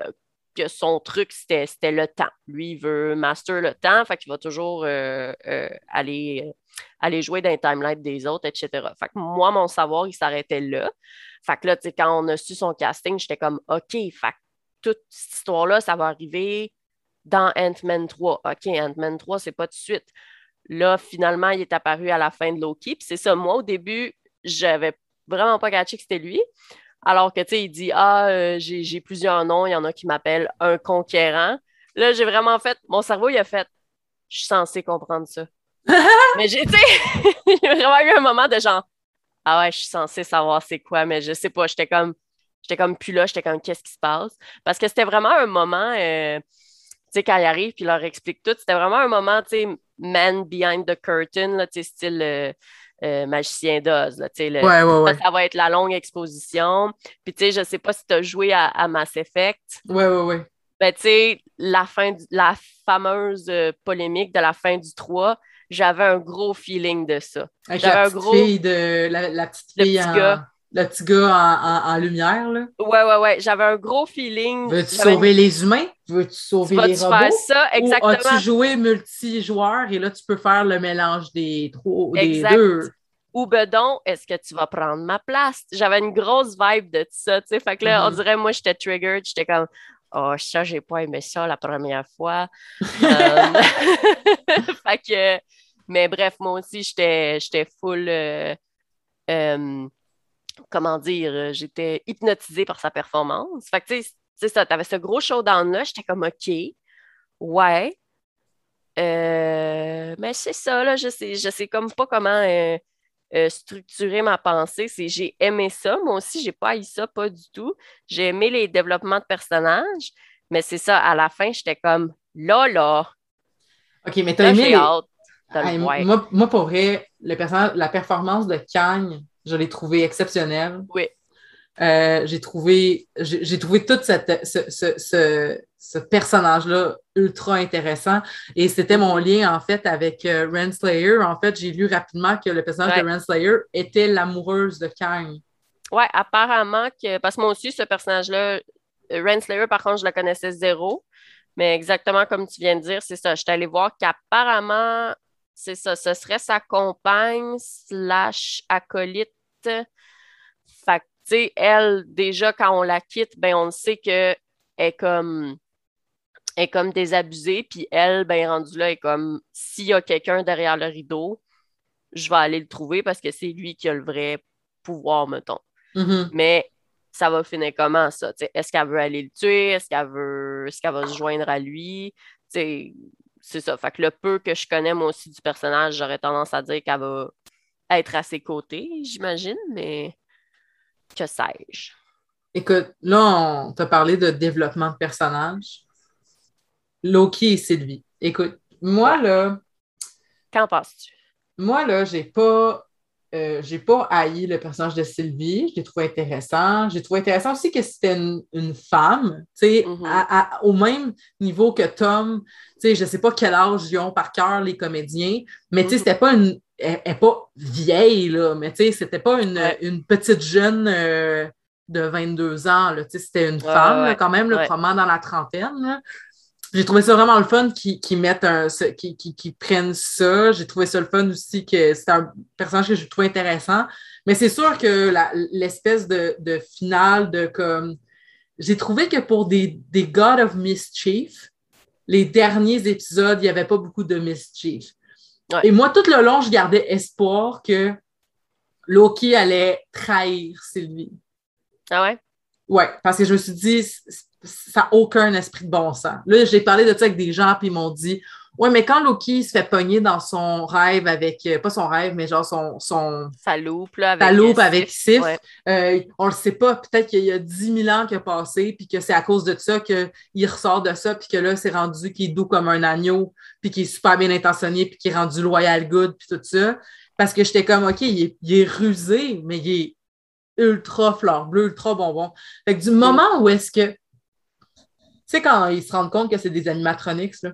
que son truc, c'était, c'était le temps. Lui, il veut master le temps, fait qu'il va toujours euh, euh, aller, aller jouer dans les timelines des autres, et cetera. Fait que moi, mon savoir, il s'arrêtait là. Fait que là, tu sais, quand on a su son casting, j'étais comme, OK, fait que toute cette histoire-là, ça va arriver... dans Ant-Man trois. OK, Ant-Man trois, c'est pas tout de suite. Là, finalement, il est apparu à la fin de Loki. Puis c'est ça, moi, au début, j'avais vraiment pas catché que c'était lui. Alors que, tu sais, il dit, ah, euh, j'ai, j'ai plusieurs noms, il y en a qui m'appellent un conquérant. Là, j'ai vraiment fait... Mon cerveau, il a fait... Je suis censée comprendre ça. Mais j'ai, tu sais, j'ai vraiment eu un moment de genre... Ah ouais, je suis censée savoir c'est quoi, mais je sais pas. J'étais comme... J'étais comme plus là. J'étais comme, qu'est-ce qui se passe? Parce que c'était vraiment un moment... Euh, tu sais, quand ils arrivent puis ils leur expliquent tout, c'était vraiment un moment, tu sais, man behind the curtain, là, tu sais, style... Euh, Euh, magicien d'Oz, là, tu sais, ouais, ouais, ouais. Ça va être la longue exposition. Puis, tu sais, je sais pas si tu as joué à, à Mass Effect. Ouais, ouais, ouais. Ben, tu sais, la fin, du, la fameuse euh, polémique de la fin du trois, j'avais un gros feeling de ça. Avec j'avais la petite un gros... fille de... La, la petite fille le petit en... Gars. Le petit gars en, en, en lumière, là. Ouais, ouais, ouais. J'avais un gros feeling... Veux-tu j'avais... sauver les humains? Veux-tu sauver tu les robots? Faire ça? Exactement. Ou as-tu joué multijoueur et là, tu peux faire le mélange des, trois, des deux? Ou bedon, est-ce que tu vas prendre ma place? J'avais une grosse vibe de tout ça, tu sais. Fait que là, mm-hmm. on dirait, moi, j'étais triggered. J'étais comme, oh, ça, j'ai pas aimé ça la première fois. um... Fait que... Mais bref, moi aussi, j'étais, j'étais full... Euh... Um... Comment dire, j'étais hypnotisée par sa performance. Fait que, tu sais, c'est ça, t'avais ce gros showdown-là, j'étais comme, OK, ouais, euh, mais c'est ça, là, je sais, je sais comme pas comment euh, euh, structurer ma pensée. C'est, j'ai aimé ça, moi aussi, j'ai pas haï ça, pas du tout. J'ai aimé les développements de personnages, mais c'est ça, à la fin, j'étais comme, là, là, OK, mais t'as là, aimé... J'ai les... hâte de hey, le voir. Moi, moi, pour vrai, le personnage, la performance de Kang... Je l'ai trouvé exceptionnel. Oui. Euh, j'ai trouvé, j'ai, j'ai trouvé tout cette, ce, ce, ce, ce personnage-là ultra intéressant. Et c'était mon lien, en fait, avec euh, Renslayer. En fait, j'ai lu rapidement que le personnage ouais. de Renslayer était l'amoureuse de Kang. Oui, apparemment que... Parce que moi aussi, ce personnage-là, Renslayer, par contre, je le connaissais zéro. Mais exactement comme tu viens de dire, c'est ça. Je suis allée voir qu'apparemment... C'est ça, ce serait sa compagne slash acolyte. Fait que, tu sais, elle, déjà, quand on la quitte, ben on sait qu'elle est comme, est comme désabusée, puis elle, ben rendue là, est comme, s'il y a quelqu'un derrière le rideau, je vais aller le trouver parce que c'est lui qui a le vrai pouvoir, mettons. Mm-hmm. Mais ça va finir comment, ça? T'sais, est-ce qu'elle veut aller le tuer? Est-ce qu'elle veut, est-ce qu'elle va se joindre à lui? Tu sais... C'est ça. Fait que le peu que je connais, moi aussi, du personnage, j'aurais tendance à dire qu'elle va être à ses côtés, j'imagine, mais que sais-je? Écoute, là, on t'a parlé de développement de personnages. Loki et Sylvie. Écoute, moi, ouais. là... Qu'en penses-tu? Moi, là, j'ai pas... Euh, j'ai pas haï le personnage de Sylvie, je l'ai trouvé intéressant. J'ai trouvé intéressant aussi que c'était une, une femme, tu sais, mm-hmm. au même niveau que Tom. Tu sais, je sais pas quel âge ils ont par cœur les comédiens, mais mm-hmm. tu sais, c'était pas une, elle, elle pas vieille là, mais tu sais, c'était pas une, ouais. une petite jeune euh, de vingt-deux ans là, tu sais, c'était une ouais, femme ouais, là, quand même, ouais. là, probablement dans la trentaine. Là. J'ai trouvé ça vraiment le fun qu'ils, qu'ils mettent un, qu'ils, qu'ils, qu'ils prennent ça. J'ai trouvé ça le fun aussi que c'est un personnage que je trouve intéressant. Mais c'est sûr que la, l'espèce de, de finale de comme. J'ai trouvé que pour des, des God of Mischief, les derniers épisodes, il n'y avait pas beaucoup de mischief. Ouais. Et moi, tout le long, je gardais espoir que Loki allait trahir Sylvie. Ah ouais? Ouais, parce que je me suis dit. Ça n'a aucun esprit de bon sens. Là, j'ai parlé de ça avec des gens, puis ils m'ont dit « Ouais, mais quand Loki se fait pogner dans son rêve avec... Euh, » Pas son rêve, mais genre son... son sa loupe, là. Avec sa loupe Sif, avec Sif. Ouais. Euh, on le sait pas. Peut-être qu'il y a dix mille ans qui a passé, puis que c'est à cause de ça qu'il ressort de ça, puis que là, c'est rendu qu'il est doux comme un agneau, puis qu'il est super bien intentionné, puis qu'il est rendu loyal good, puis tout ça. Parce que j'étais comme « OK, il est, il est rusé, mais il est ultra fleur bleue, ultra bonbon. » Fait que du moment où est-ce que... Tu sais, quand ils se rendent compte que c'est des animatronics, là.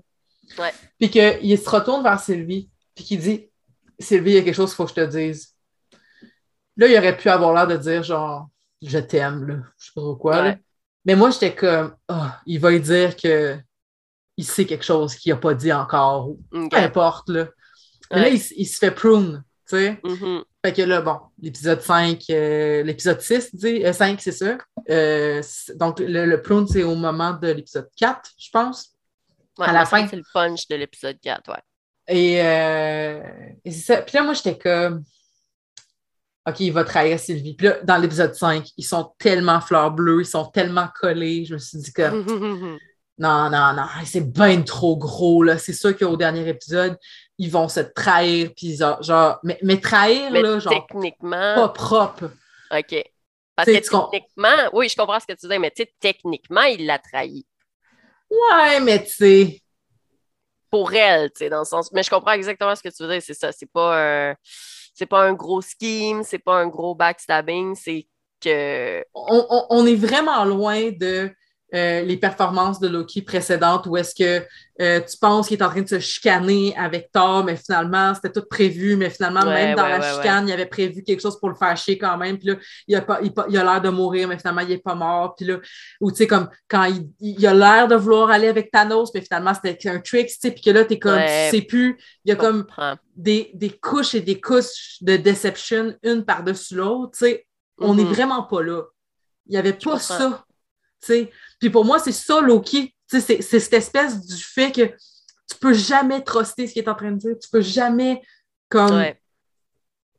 Ouais. Puis qu'ils se retournent vers Sylvie, puis qu'il dit « Sylvie, il y a quelque chose qu'il faut que je te dise. » Là, il aurait pu avoir l'air de dire genre « Je t'aime, là. » Je sais pas pourquoi. Ouais. Mais moi, j'étais comme « Ah, il va lui dire qu'il sait quelque chose qu'il a pas dit encore. » Okay. Peu importe, là. Mais ouais. là, il, il se fait prune, tu sais. Mm-hmm. Fait que là, bon, l'épisode cinq, euh, l'épisode six, dis, euh, cinq, c'est ça. Euh, c'est, donc, le, le prune, c'est au moment de l'épisode quatre, je pense. Ouais, à la fin. C'est le punch de l'épisode quatre, ouais. Et, euh, et c'est ça. Puis là, moi, j'étais comme... OK, il va trahir Sylvie. Puis là, dans l'épisode cinq, ils sont tellement fleurs bleues, ils sont tellement collés. Je me suis dit que... non, non, non, c'est bien trop gros, là. C'est sûr qu'au dernier épisode, ils vont se trahir, puis genre, mais, mais trahir, mais là, genre, techniquement... pas propre. OK. Parce t'sais, que techniquement, oui, je comprends ce que tu dis, mais tu sais, techniquement, il l'a trahi. Ouais, mais tu sais... Pour elle, tu sais, dans le sens... Mais je comprends exactement ce que tu veux dire, c'est ça. C'est pas un... C'est pas un gros scheme, c'est pas un gros backstabbing, c'est que... On, on, on est vraiment loin de euh, les performances de Loki précédentes où est-ce que euh, tu penses qu'il est en train de se chicaner avec Thor, mais finalement, c'était tout prévu, mais finalement, ouais, même dans ouais, la ouais, chicane, ouais. il avait prévu quelque chose pour le fâcher quand même, puis là, il a, pas, il, il a l'air de mourir, mais finalement, il est pas mort, puis là, ou tu sais, comme, quand il, il a l'air de vouloir aller avec Thanos, mais finalement, c'était un trick, tu sais, puis que là, t'es comme, ouais, tu sais plus, il y a comme... Comprends. Des, des couches et des couches de deception une par-dessus l'autre, tu sais, mm-hmm. on n'est vraiment pas là. Il n'y avait pas Comprends. Ça, tu sais. Puis pour moi, c'est ça, Loki. Tu sais, c'est, c'est cette espèce du fait que tu peux jamais truster ce qu'il est en train de dire. Tu peux jamais, comme... Ouais.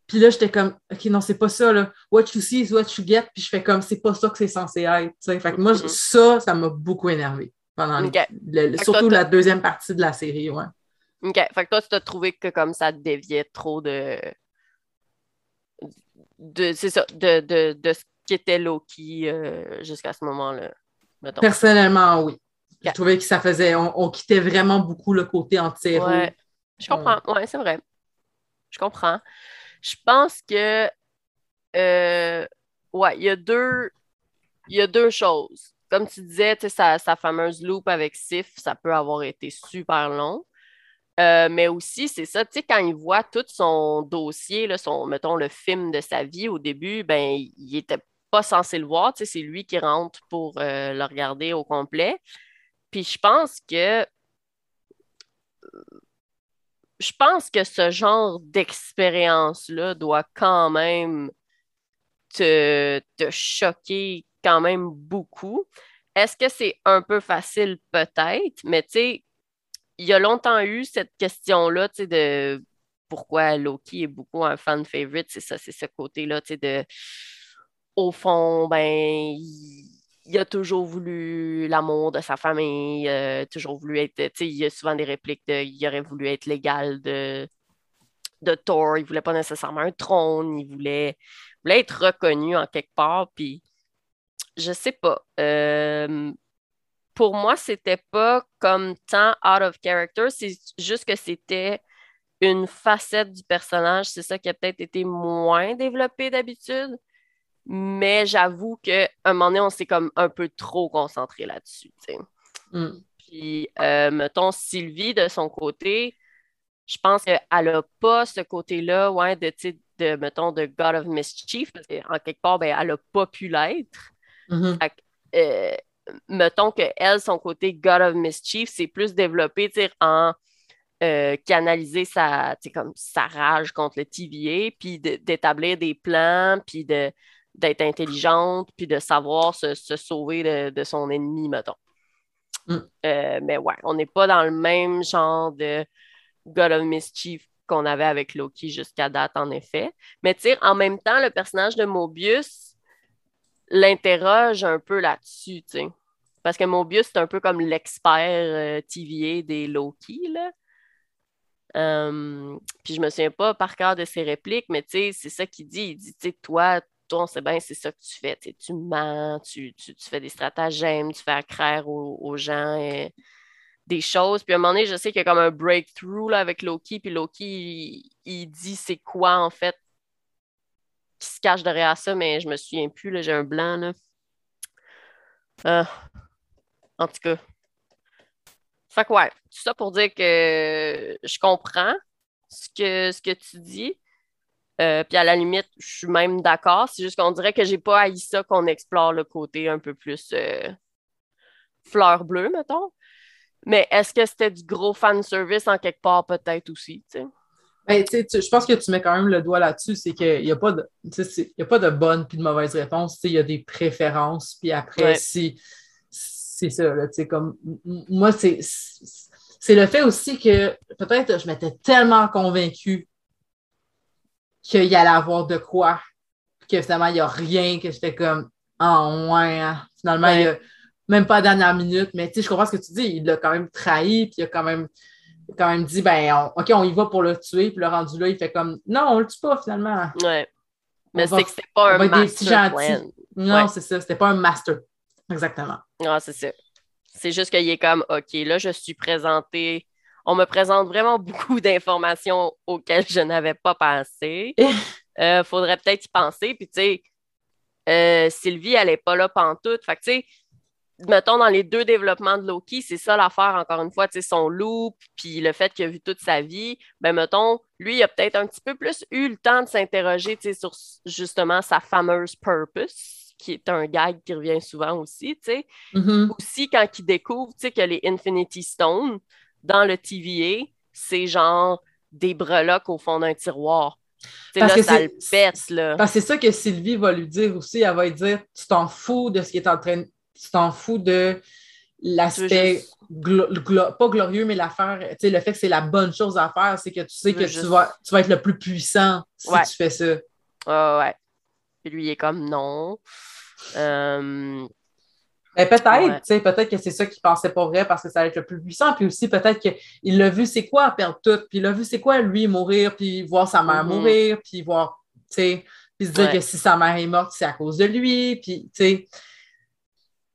Puis là, j'étais comme, OK, non, c'est pas ça, là. What you see is what you get. Puis je fais comme, c'est pas ça que c'est censé être, tu sais. Fait que moi, mm-hmm. ça, ça m'a beaucoup énervée pendant okay. le, le, surtout toi, la deuxième partie de la série, ouais. OK. Fait que toi, tu t'as trouvé que comme ça déviait trop de... de c'est ça, de, de, de ce qu'était Loki euh, jusqu'à ce moment-là, mettons. Personnellement, oui. Okay. Je trouvais que ça faisait... On, on quittait vraiment beaucoup le côté anti-héros. Ouais. Je comprends. On... Oui, c'est vrai. Je comprends. Je pense que... Euh, ouais, il y a deux... Il y a deux choses. Comme tu disais, tu sais, sa, sa fameuse loop avec Sif, ça peut avoir été super long. Euh, mais aussi, c'est ça, tu sais, quand il voit tout son dossier, là, son, mettons, le film de sa vie au début, ben, il était pas censé le voir, tu sais, c'est lui qui rentre pour euh, le regarder au complet. Puis je pense que... Je pense que ce genre d'expérience-là doit quand même te, te choquer quand même beaucoup. Est-ce que c'est un peu facile? Peut-être, mais tu sais, il y a longtemps eu cette question-là, tu sais, de pourquoi Loki est beaucoup un fan favorite, c'est ça, c'est ce côté-là, tu sais, de au fond, ben, il a toujours voulu l'amour de sa famille, euh, toujours voulu être, tu sais, il y a souvent des répliques de, il aurait voulu être l'égal de, de Thor, il voulait pas nécessairement un trône, il voulait, il voulait être reconnu en quelque part, puis je sais pas, euh... Pour moi, c'était pas comme tant out of character, c'est juste que c'était une facette du personnage, c'est ça qui a peut-être été moins développé d'habitude, mais j'avoue qu'à un moment donné, on s'est comme un peu trop concentré là-dessus, tu sais. Mm. Puis, euh, mettons, Sylvie, de son côté, je pense qu'elle n'a pas ce côté-là, ouais, de, tu sais, de, mettons, de God of Mischief, parce qu'en quelque part, ben, elle n'a pas pu l'être. Mm-hmm. Fait, euh, mettons qu'elle, son côté God of Mischief, c'est plus développé en euh, canaliser sa, comme sa rage contre le T V A, puis de, d'établir des plans, puis de, d'être intelligente, puis de savoir se, se sauver de, de son ennemi, mettons. Mm. Euh, mais ouais, on n'est pas dans le même genre de God of Mischief qu'on avait avec Loki jusqu'à date, en effet. Mais tu sais, en même temps, le personnage de Mobius l'interroge un peu là-dessus, tu sais. Parce que Mobius, c'est un peu comme l'expert euh, T V A des Loki, là. Euh, puis je me souviens pas par cœur de ses répliques, mais tu sais, c'est ça qu'il dit. Il dit, tu sais, toi, toi, on sait bien, c'est ça que tu fais. Tu sais, tu mens, tu, tu, tu fais des stratagèmes, tu fais accraire aux, aux gens et des choses. Puis à un moment donné, je sais qu'il y a comme un breakthrough là, avec Loki, puis Loki, il, il dit c'est quoi, en fait, qui se cache derrière ça, mais je me souviens plus, là, j'ai un blanc, là. Euh... En tout cas. Fait que ouais, tout ça pour dire que je comprends ce que, ce que tu dis. Euh, puis à la limite, je suis même d'accord. C'est juste qu'on dirait que j'ai pas haï ça qu'on explore le côté un peu plus euh, fleur bleue, mettons. Mais est-ce que c'était du gros fanservice en quelque part, peut-être aussi, tu sais? Ben, tu, je pense que tu mets quand même le doigt là-dessus, c'est qu'il n'y a pas de, y a pas de bonne puis de mauvaise réponse. Il y a des préférences, puis après, ouais. si... C'est ça, là, tu sais, comme... Moi, c'est, c'est, c'est le fait aussi que peut-être je m'étais tellement convaincue qu'il y allait avoir de quoi, que finalement, il n'y a rien, que j'étais comme... Ah, oh, ouais, hein. Finalement, ouais. Il y a... même pas à la dernière minute, mais tu sais, je comprends ce que tu dis, il l'a quand même trahi, puis il a quand même, il a quand même dit, ben, on, OK, on y va pour le tuer, puis le rendu là, il fait comme, non, on le tue pas, finalement. Ouais. Mais on c'est va, que c'était pas un master plan. Non, ouais. c'est ça, c'était pas un master. Exactement. Non, c'est ça. C'est juste qu'il est comme, OK, là, je suis présentée. On me présente vraiment beaucoup d'informations auxquelles je n'avais pas pensé. Euh, faudrait peut-être y penser. Puis, tu sais, euh, Sylvie, elle n'est pas là pantoute. Fait que, tu sais, mettons, dans les deux développements de Loki, c'est ça l'affaire, encore une fois, tu sais, son loop, puis le fait qu'il a vu toute sa vie, ben mettons, lui, il a peut-être un petit peu plus eu le temps de s'interroger, tu sais, sur, justement, sa fameuse purpose, qui est un gag qui revient souvent aussi, tu sais. Mm-hmm. Aussi, quand il découvre, tu sais, que les Infinity Stones, dans le T V A, c'est genre des breloques au fond d'un tiroir. Tu sais, là, ça le pète, là. Parce que c'est ça que Sylvie va lui dire aussi, elle va lui dire, tu t'en fous de ce qui est en train de... Tu t'en fous de l'aspect, juste... glo- glo- pas glorieux, mais l'affaire, tu sais, le fait que c'est la bonne chose à faire, c'est que tu sais que juste... tu, vas, tu vas être le plus puissant si ouais. tu fais ça. Ouais, oh, ouais. Puis lui, il est comme non. Euh... Ben, peut-être, ouais. tu sais, peut-être que c'est ça qu'il pensait pas vrai parce que ça allait être le plus puissant. Puis aussi, peut-être qu'il l'a vu, c'est quoi perdre tout. Puis il l'a vu, c'est quoi lui mourir, puis voir sa mère mm-hmm. mourir, puis voir, tu sais, puis se dire ouais. que si sa mère est morte, c'est à cause de lui, puis, tu sais.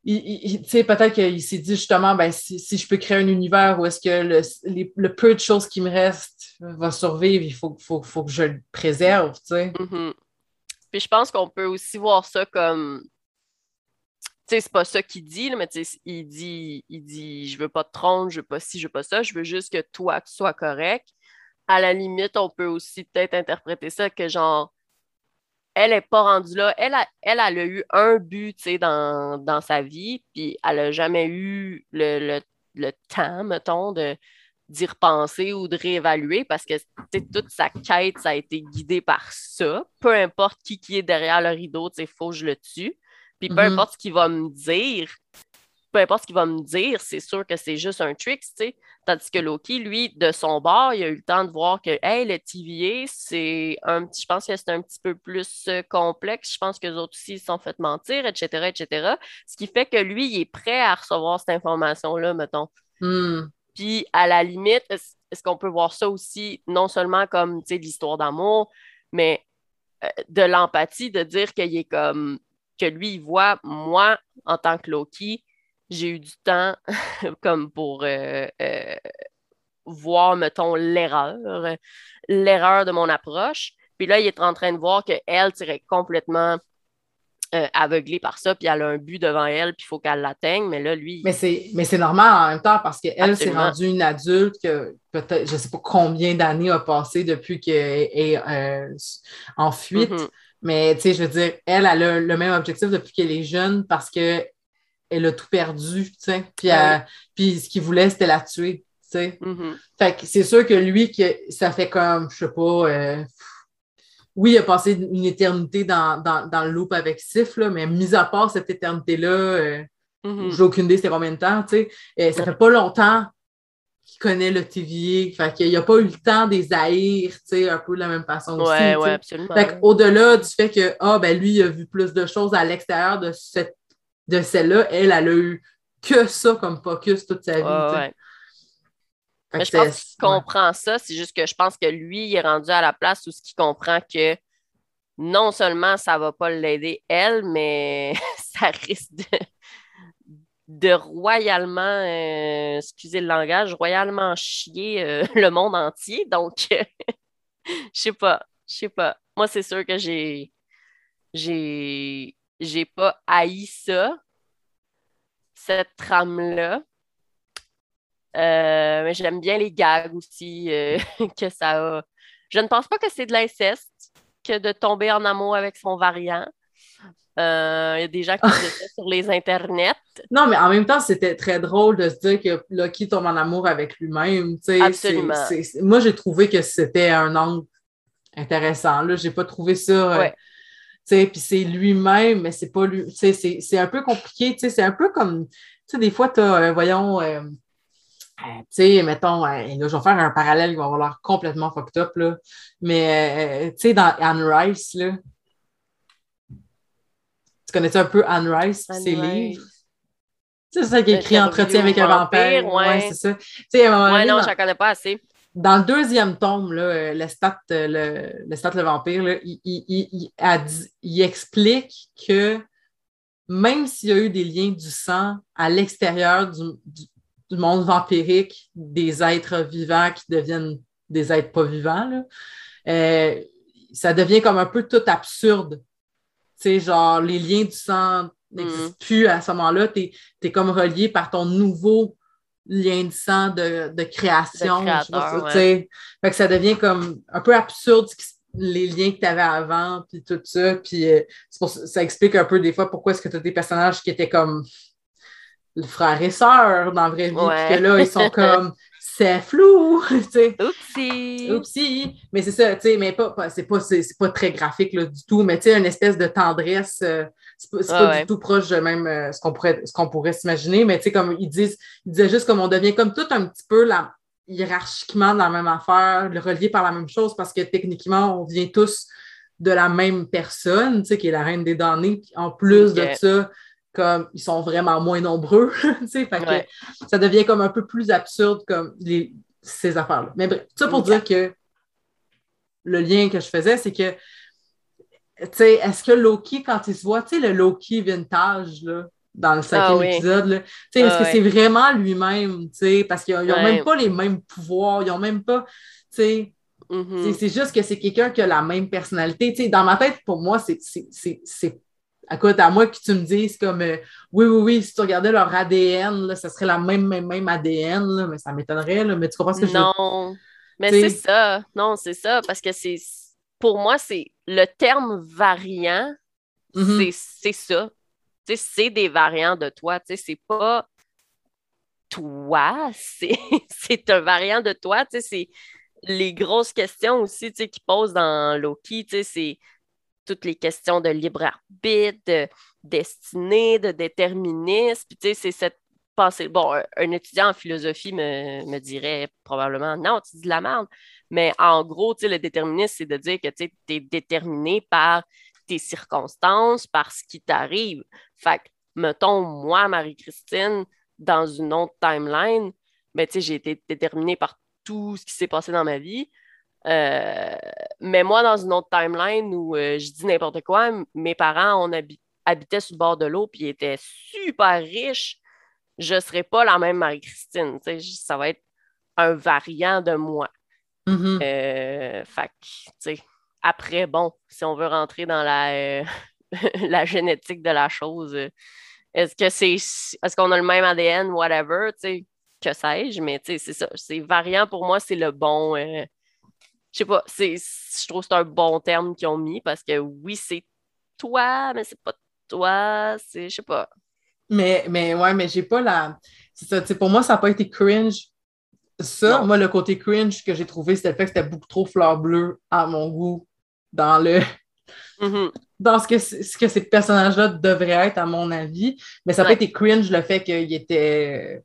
Il, il, peut-être qu'il s'est dit justement ben, si, si je peux créer un univers où est-ce que le, les, le peu de choses qui me restent va survivre, il faut, faut, faut que je le préserve. Mm-hmm. Puis je pense qu'on peut aussi voir ça comme t'sais, c'est pas ça qu'il dit, mais il dit il dit je veux pas te tromper, je veux pas ci, je veux pas ça, je veux juste que toi tu sois correct. À la limite, on peut aussi peut-être interpréter ça que genre elle n'est pas rendue là. Elle a, elle, elle a eu un but, tu sais, dans, dans sa vie, puis elle n'a jamais eu le, le, le temps, mettons, de, d'y repenser ou de réévaluer parce que, tu sais, toute sa quête, ça a été guidé par ça. Peu importe qui, qui est derrière le rideau, tu sais, faut que je le tue. Puis peu mm-hmm. importe ce qu'il va me dire, peu importe ce qu'il va me dire, c'est sûr que c'est juste un trick, tu sais. Tandis que Loki, lui, de son bord, il a eu le temps de voir que, hey, le T V A, c'est un petit, je pense que c'est un petit peu plus complexe. Je pense qu'eux autres aussi, ils se sont fait mentir, et cetera, et cetera. Ce qui fait que lui, il est prêt à recevoir cette information-là, mettons. Mm. Puis, à la limite, est-ce, est-ce qu'on peut voir ça aussi, non seulement comme, tu sais, l'histoire d'amour, mais euh, de l'empathie, de dire qu'il est comme, que lui, il voit, moi, en tant que Loki, j'ai eu du temps comme pour euh, euh, voir, mettons, l'erreur, l'erreur de mon approche. Puis là, il est en train de voir qu'elle serait complètement euh, aveuglée par ça, puis elle a un but devant elle, puis il faut qu'elle l'atteigne, mais là, lui... Mais c'est, mais c'est normal en même temps, parce qu'elle s'est rendue une adulte que peut-être, je ne sais pas combien d'années a passé depuis qu'elle est euh, en fuite, mm-hmm. mais tu sais, je veux dire, elle, elle a le même objectif depuis qu'elle est jeune, parce que elle a tout perdu, tu sais. Puis, ouais. puis ce qu'il voulait, c'était la tuer, tu sais. Mm-hmm. Fait que c'est sûr que lui, que ça fait comme, je sais pas... Euh... Oui, il a passé une éternité dans, dans, dans le loop avec Sif, là, mais mis à part cette éternité-là, euh, mm-hmm. j'ai aucune idée c'était combien de temps, tu sais. Et ça fait pas longtemps qu'il connaît le T V A. Fait qu'il a pas eu le temps des haïr, tu sais, un peu de la même façon ouais, aussi. Ouais, ouais, absolument. Fait qu'au-delà du fait que, ah, ben lui, il a vu plus de choses à l'extérieur de cette de celle-là, elle, elle a eu que ça comme focus toute sa vie. Oh, ouais. Mais je pense c'est... qu'il comprend ça, c'est juste que je pense que lui, il est rendu à la place où ce qu'il comprend que non seulement ça va pas l'aider, elle, mais ça risque de, de royalement, euh, excusez le langage, royalement chier euh, le monde entier. Donc, je sais pas, je sais pas. Moi, c'est sûr que j'ai... j'ai... j'ai pas haï ça, cette trame-là. Euh, mais j'aime bien les gags aussi euh, que ça a. Je ne pense pas que c'est de l'inceste que de tomber en amour avec son variant. Il euh, y a des gens qui disent ça sur les internets. Non, mais en même temps, c'était très drôle de se dire que Loki tombe en amour avec lui-même. T'sais, absolument. C'est, c'est... Moi, j'ai trouvé que c'était un angle intéressant. Là, j'ai pas trouvé ça... Euh... Ouais. Puis c'est lui-même, mais c'est pas lui. C'est, c'est un peu compliqué. C'est un peu comme. Des fois, tu as, euh, voyons, euh, euh, mettons, euh, là, je vais faire un parallèle qui va avoir l'air complètement fucked up, là. Mais, euh, tu sais, dans Anne Rice, là, tu connais-tu un peu Anne Rice, Anne ses Rice. Livres? C'est ça qui est écrit Entretien avec un vampire. Ouais, ouais c'est ça. T'sais, à un moment ouais, donné, non, dans... je ne connais pas assez. Dans le deuxième tome, là, le stat le, le, stat, le vampire, là, il, il, il, il, dit, il explique que même s'il y a eu des liens du sang à l'extérieur du, du, du monde vampirique, des êtres vivants qui deviennent des êtres pas vivants, là, euh, ça devient comme un peu tout absurde. Tu sais, genre, les liens du sang n'existent mmh. plus à ce moment-là. T'es, t'es comme relié par ton nouveau lien de sang de, de création. De créateur, je sais pas, ouais. T'sais. Fait que ça devient comme un peu absurde les liens que tu avais avant, puis tout ça. Puis euh, c'est pour, ça explique un peu des fois pourquoi est-ce que tu as des personnages qui étaient comme le frère et sœur dans la vraie vie, ouais. Puis que là, ils sont comme c'est flou, tu sais. Oupsie! Oupsie! Mais c'est ça, tu sais, mais pas, pas, c'est, pas, c'est, c'est pas très graphique là, du tout, mais tu sais, une espèce de tendresse, euh, c'est pas, c'est ah, pas ouais. du tout proche de même euh, ce qu'on pourrait, ce qu'on pourrait s'imaginer, mais tu sais, comme ils disent, ils disaient juste comme on devient comme tout un petit peu la, hiérarchiquement dans la même affaire, le relié par la même chose, parce que techniquement, on vient tous de la même personne, tu sais, qui est la reine des damnés, en plus okay. de ça, comme ils sont vraiment moins nombreux, tu sais, fait ouais. que ça devient comme un peu plus absurde comme les, ces affaires-là. Mais bref, ça pour yeah. dire que le lien que je faisais, c'est que, tu sais, est-ce que Loki, quand il se voit, tu sais, le Loki vintage, là, dans le cinquième ah, épisode, oui. tu sais, est-ce ah, que ouais. c'est vraiment lui-même, tu sais, parce qu'ils n'ont ouais. même pas les mêmes pouvoirs, ils n'ont même pas, tu sais, mm-hmm. c'est juste que c'est quelqu'un qui a la même personnalité, tu sais, dans ma tête, pour moi, c'est, c'est, c'est, c'est écoute, à moi que tu me dises comme euh, oui, oui, oui, si tu regardais leur A D N, là, ça serait la même, même, même A D N, là, mais ça m'étonnerait, là, mais tu comprends ce que je non. veux? Non, mais t'sais... c'est ça. Non, c'est ça, parce que c'est pour moi, c'est le terme variant, mm-hmm. c'est, c'est ça. T'sais, c'est des variants de toi. T'sais, c'est pas toi, c'est, c'est un variant de toi. T'sais, c'est les grosses questions aussi qu'ils posent dans Loki, t'sais, c'est toutes les questions de libre-arbitre, de destinée, de déterminisme. Puis, tu sais, c'est cette pensée. Bon, un étudiant en philosophie me, me dirait probablement « Non, tu dis de la merde ». Mais en gros, tu sais, le déterminisme, c'est de dire que tu es déterminé par tes circonstances, par ce qui t'arrive. Fait que, mettons, moi, Marie-Christine, dans une autre timeline, ben, tu sais, j'ai été déterminée par tout ce qui s'est passé dans ma vie. Euh, mais moi, dans une autre timeline où euh, je dis n'importe quoi, m- mes parents, on habi- habitait sur le bord de l'eau puis ils étaient super riches, je ne serais pas la même Marie-Christine. J- ça va être un variant de moi. Mm-hmm. Euh, fait que, après, bon, si on veut rentrer dans la, euh, la génétique de la chose, euh, est-ce que c'est est-ce qu'on a le même A D N, whatever, que sais-je, mais c'est ça. C'est variant pour moi, c'est le bon... Euh, Je sais pas, c'est, je trouve que c'est un bon terme qu'ils ont mis parce que oui, c'est toi, mais c'est pas toi, c'est, je sais pas. Mais, mais ouais, mais j'ai pas la... C'est ça, pour moi, ça n'a pas été cringe. Ça, non. Moi, le côté cringe que j'ai trouvé, c'était le fait que c'était beaucoup trop fleur bleue à mon goût dans le... Mm-hmm. dans ce que, ce que ces personnages-là devraient être, à mon avis. Mais ça n'a ouais. pas été cringe le fait qu'ils étaient...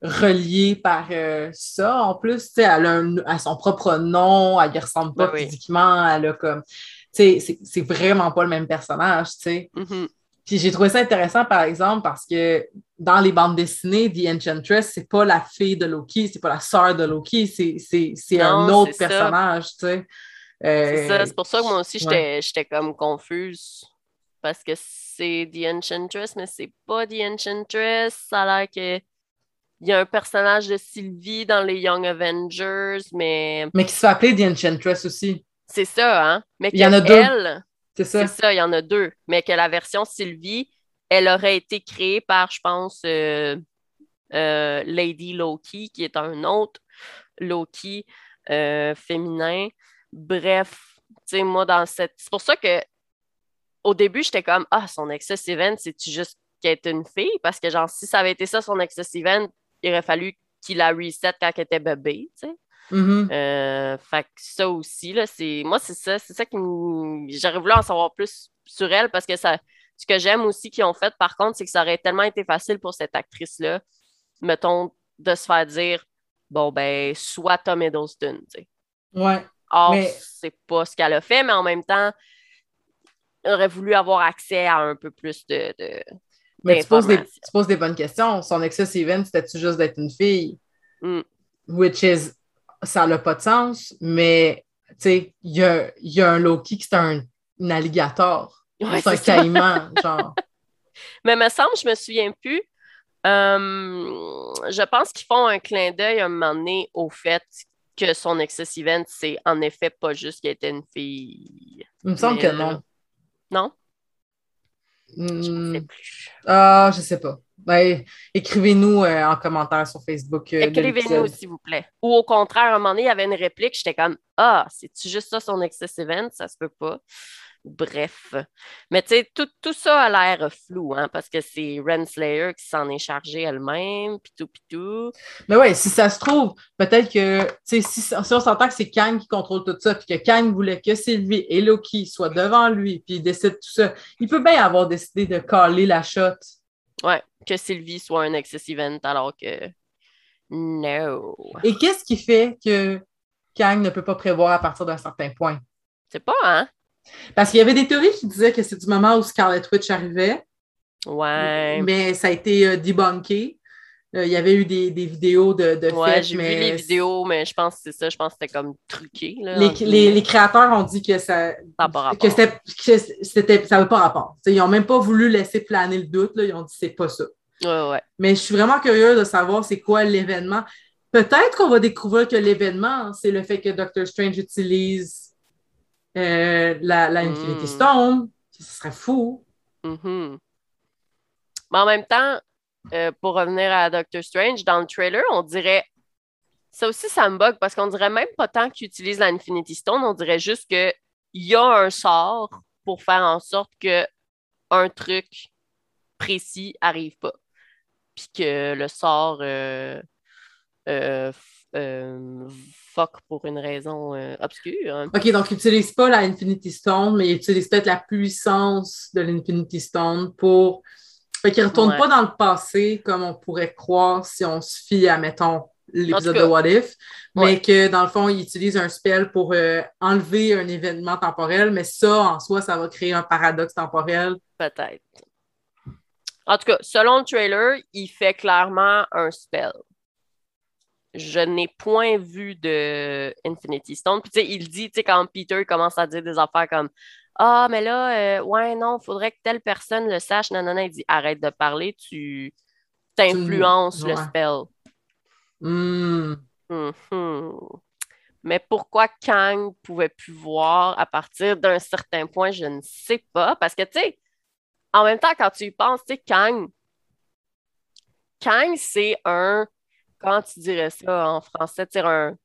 relié par euh, ça. En plus, elle a, un, elle a son propre nom, elle ne ressemble pas oui. physiquement, elle a comme... C'est, c'est vraiment pas le même personnage, tu sais. Mm-hmm. Puis j'ai trouvé ça intéressant, par exemple, parce que dans les bandes dessinées, The Enchantress, c'est pas la fille de Loki, c'est pas la sœur de Loki, c'est, c'est, c'est non, un autre c'est personnage, tu sais. Euh, c'est ça, c'est pour ça que moi aussi, ouais. j'étais, j'étais comme confuse, parce que c'est The Enchantress, mais c'est pas The Enchantress, ça a l'air que... Il y a un personnage de Sylvie dans les Young Avengers, mais... Mais qui se fait appeler The Enchantress aussi. C'est ça, hein? Mais il y en a deux. Elle, c'est ça. C'est ça, il y en a deux. Mais que la version Sylvie, elle aurait été créée par, je pense, euh, euh, Lady Loki, qui est un autre Loki euh, féminin. Bref, tu sais, moi, dans cette... C'est pour ça que au début, j'étais comme, ah, son Excess Event, c'est-tu juste qu'elle est une fille? Parce que, genre, si ça avait été ça, son Excess Event, il aurait fallu qu'il la reset quand elle était bébé, tu sais. Mm-hmm. Euh, fait que ça aussi, là, c'est... Moi, c'est ça, c'est ça qui me... J'aurais voulu en savoir plus sur elle, parce que ça... Ce que j'aime aussi qu'ils ont fait, par contre, c'est que ça aurait tellement été facile pour cette actrice-là, mettons, de se faire dire, bon, ben, soit Tom Hiddleston, tu sais. Ouais. Or, mais... c'est pas ce qu'elle a fait, mais en même temps, elle aurait voulu avoir accès à un peu plus de... de... Mais tu poses, des, tu poses des bonnes questions. Son excess event, c'était-tu juste d'être une fille? Mm. Which is, ça n'a pas de sens, mais tu sais, il y, y a un Loki qui c'est un, un alligator. Ouais, c'est un caïman, genre. Mais me semble, je me souviens plus. Euh, je pense qu'ils font un clin d'œil à un moment donné au fait que son excess event, c'est en effet pas juste qu'elle était une fille. Il me semble mais, que non. Euh, non? Je ne sais plus. Ah, je ne sais pas. Ben, écrivez-nous euh, en commentaire sur Facebook. Euh, écrivez-nous, s'il vous plaît. Ou au contraire, à un moment donné, il y avait une réplique, j'étais comme « Ah, c'est-tu juste ça son excess event? Ça se peut pas. » Bref. Mais tu sais, tout, tout ça a l'air flou, hein, parce que c'est Renslayer qui s'en est chargée elle-même, pis tout, pis tout. Mais ouais, si ça se trouve, peut-être que, tu sais, si, si on s'entend que c'est Kang qui contrôle tout ça, pis que Kang voulait que Sylvie et Loki soient devant lui, pis il décide tout ça, il peut bien avoir décidé de caler la shot. Ouais, que Sylvie soit un excess event, alors que no. Et qu'est-ce qui fait que Kang ne peut pas prévoir à partir d'un certain point? C'est pas, hein? Parce qu'il y avait des théories qui disaient que c'est du moment où Scarlet Witch arrivait. Ouais. Mais ça a été euh, débunké. Euh, il y avait eu des, des vidéos de, de ouais, fêtes. J'ai mais... vu les vidéos, mais je pense que c'est ça. Je pense que c'était comme truqué. Là, les, les, les... les créateurs ont dit que ça que c'était, que c'était, ça n'avait pas rapport. T'sais, ils n'ont même pas voulu laisser planer le doute. Là. Ils ont dit que c'est pas ça. Ouais, ouais. Mais je suis vraiment curieuse de savoir c'est quoi l'événement. Peut-être qu'on va découvrir que l'événement, c'est le fait que Doctor Strange utilise Euh, la, la Infinity Stone, mm. ce serait fou. Mm-hmm. Mais en même temps, euh, pour revenir à Doctor Strange, dans le trailer, on dirait... Ça aussi, ça me bug, parce qu'on dirait même pas tant qu'il utilise la Infinity Stone, on dirait juste qu'il y a un sort pour faire en sorte que un truc précis arrive pas. Puis que le sort... Euh, euh, Euh, fuck pour une raison euh, obscure. Hein. OK, donc il n'utilise pas la Infinity Stone, mais il utilise peut-être la puissance de l'Infinity Stone pour... Fait qu'il ne retourne ouais. pas dans le passé comme on pourrait croire si on se fie à, mettons, l'épisode de What If, mais ouais. que dans le fond, il utilise un spell pour euh, enlever un événement temporel, mais ça, en soi, ça va créer un paradoxe temporel. Peut-être. En tout cas, selon le trailer, il fait clairement un spell. Je n'ai point vu de Infinity Stone. Puis, tu sais, il dit, tu sais, quand Peter commence à dire des affaires comme Ah, mais là, euh, ouais, non, il faudrait que telle personne le sache. Non, non, non, il dit Arrête de parler, tu t'influences ouais. le spell. Mm. Mm-hmm. Mais pourquoi Kang pouvait plus voir à partir d'un certain point, je ne sais pas. Parce que, tu sais, en même temps, quand tu y penses, tu sais, Kang, Kang, c'est un. Comment tu dirais ça en français? C'est un,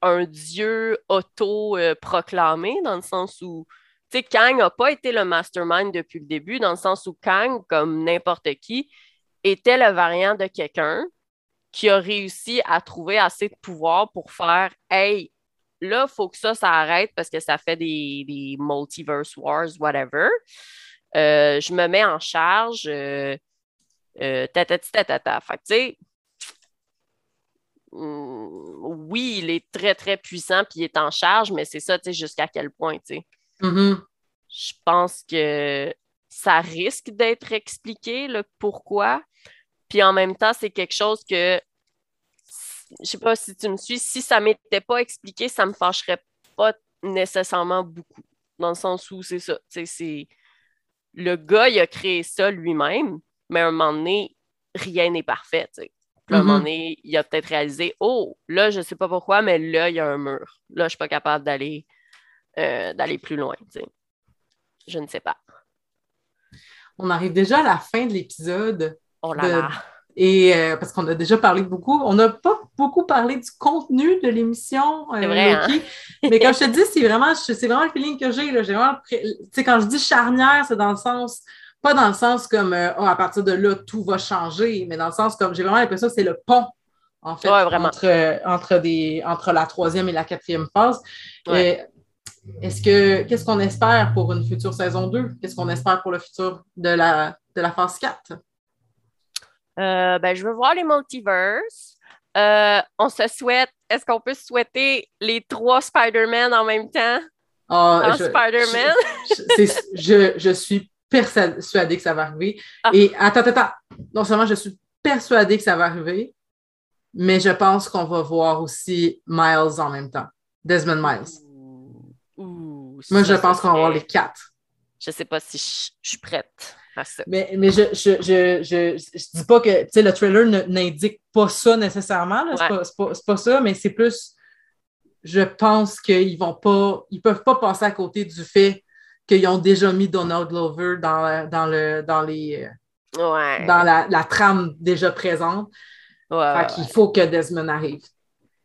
un dieu auto-proclamé, dans le sens où, tu sais, Kang n'a pas été le mastermind depuis le début, dans le sens où Kang, comme n'importe qui, était le variant de quelqu'un qui a réussi à trouver assez de pouvoir pour faire « Hey, là, il faut que ça, ça arrête parce que ça fait des, des multiverse wars, whatever. Euh, je me mets en charge. Euh, euh, tatati tatata. » Fait que, tu sais, oui, il est très, très puissant puis il est en charge, mais c'est ça, tu sais, jusqu'à quel point, tu sais. Mm-hmm. Je pense que ça risque d'être expliqué, le pourquoi. Puis en même temps, c'est quelque chose que, je sais pas si tu me suis, si ça m'était pas expliqué, ça me fâcherait pas nécessairement beaucoup. Dans le sens où c'est ça, tu sais, c'est... Le gars, il a créé ça lui-même, mais à un moment donné, rien n'est parfait, tu sais. Puis à un moment donné, il a peut-être réalisé « Oh, là, je sais pas pourquoi, mais là, il y a un mur. Là, je suis pas capable d'aller, euh, d'aller plus loin. » T'sais. Je ne sais pas. On arrive déjà à la fin de l'épisode. Oh là de... là! Et, euh, parce qu'on a déjà parlé beaucoup. On n'a pas beaucoup parlé du contenu de l'émission, euh, c'est vrai, Loki. Hein? Mais comme je te dis, c'est vraiment, c'est vraiment le feeling que j'ai. Là. J'ai vraiment... T'sais, quand je dis charnière, c'est dans le sens... Pas dans le sens comme, euh, oh, à partir de là, tout va changer, mais dans le sens comme, j'ai vraiment l'impression que c'est le pont, en fait, ouais, entre, entre, des, entre la troisième et la quatrième phase. Ouais. Et est-ce que, qu'est-ce qu'on espère pour une future saison deux? Qu'est-ce qu'on espère pour le futur de la, de la phase quatre? Euh, ben, je veux voir les multiverses. Euh, on se souhaite, est-ce qu'on peut se souhaiter les trois Spider-Man en même temps? Oh, en je, Spider-Man? Je, je, c'est, je, je suis persuadée que ça va arriver. Ah. Et attends, attends, non seulement je suis persuadée que ça va arriver, mais je pense qu'on va voir aussi Miles en même temps. Desmond Miles. Ouh, moi, je pense qu'on va voir les quatre. Je sais pas si je suis prête à ça. Mais, mais je, je, je, je, je dis pas que, tu sais, le trailer ne, n'indique pas ça nécessairement, là. Ouais. C'est pas, c'est pas, c'est pas ça, mais c'est plus, je pense qu'ils vont pas, ils peuvent pas passer à côté du fait qu'ils ont déjà mis Donald Glover dans, la, dans, le, dans les... Ouais. Dans la, la trame déjà présente. Ouais, fait qu'il ouais. faut que Desmond arrive.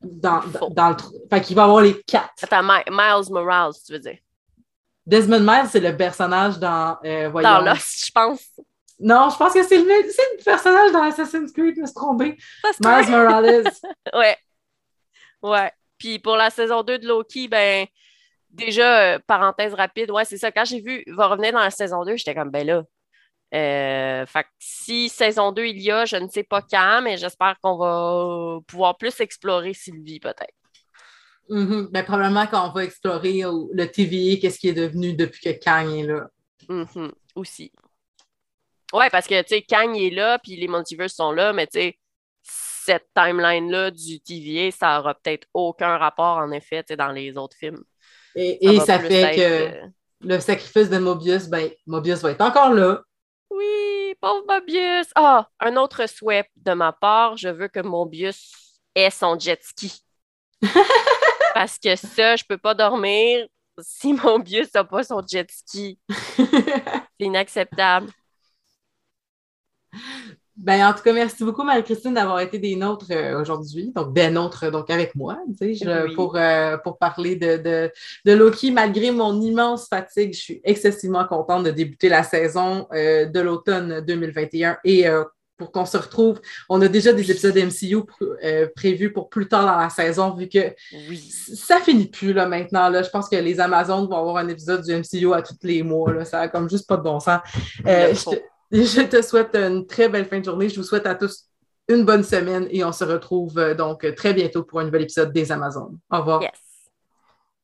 Dans, dans, dans le, fait qu'il va avoir les quatre. Attends, My, Miles Morales, tu veux dire? Desmond Miles, c'est le personnage dans... Euh, voyons. Dans Lost, je pense. Non, je pense que c'est le, c'est le personnage dans Assassin's Creed, je me suis trompée. Miles Morales. Ouais. Ouais. Puis pour la saison deux de Loki, ben déjà, euh, parenthèse rapide, ouais, c'est ça. Quand j'ai vu, il va revenir dans la saison deux, j'étais comme, ben là. Euh, fait que si saison deux il y a, je ne sais pas quand, mais j'espère qu'on va pouvoir plus explorer Sylvie, peut-être. Mm-hmm. Ben, probablement qu'on va explorer le T V A, qu'est-ce qui est devenu depuis que Kang est là. Mm-hmm. Aussi. Ouais, parce que, tu sais, Kang est là, puis les multiverses sont là, mais tu sais, cette timeline-là du T V A, ça n'aura peut-être aucun rapport, en effet, tu sais, dans les autres films. Et ça, et ça fait que euh... le sacrifice de Mobius, ben, Mobius va être encore là. Oui, pauvre Mobius! Ah, un autre souhait de ma part, je veux que Mobius ait son jet ski. Parce que ça, je peux pas dormir si Mobius n'a pas son jet ski. C'est inacceptable. Ben, en tout cas, merci beaucoup, Marie-Christine, d'avoir été des nôtres euh, aujourd'hui, donc des nôtres donc avec moi, tu sais, je, oui. pour, euh, pour parler de, de, de Loki. Malgré mon immense fatigue, je suis excessivement contente de débuter la saison euh, de l'automne deux mille vingt et un et euh, pour qu'on se retrouve, on a déjà des épisodes M C U pr- euh, prévus pour plus tard dans la saison, vu que oui. ça finit plus là, maintenant. Là. Je pense que les Amazones vont avoir un épisode du M C U à tous les mois. Là. Ça n'a comme juste pas de bon sens. Euh, Je te souhaite une très belle fin de journée. Je vous souhaite à tous une bonne semaine et on se retrouve donc très bientôt pour un nouvel épisode des Amazones. Au revoir. Yes.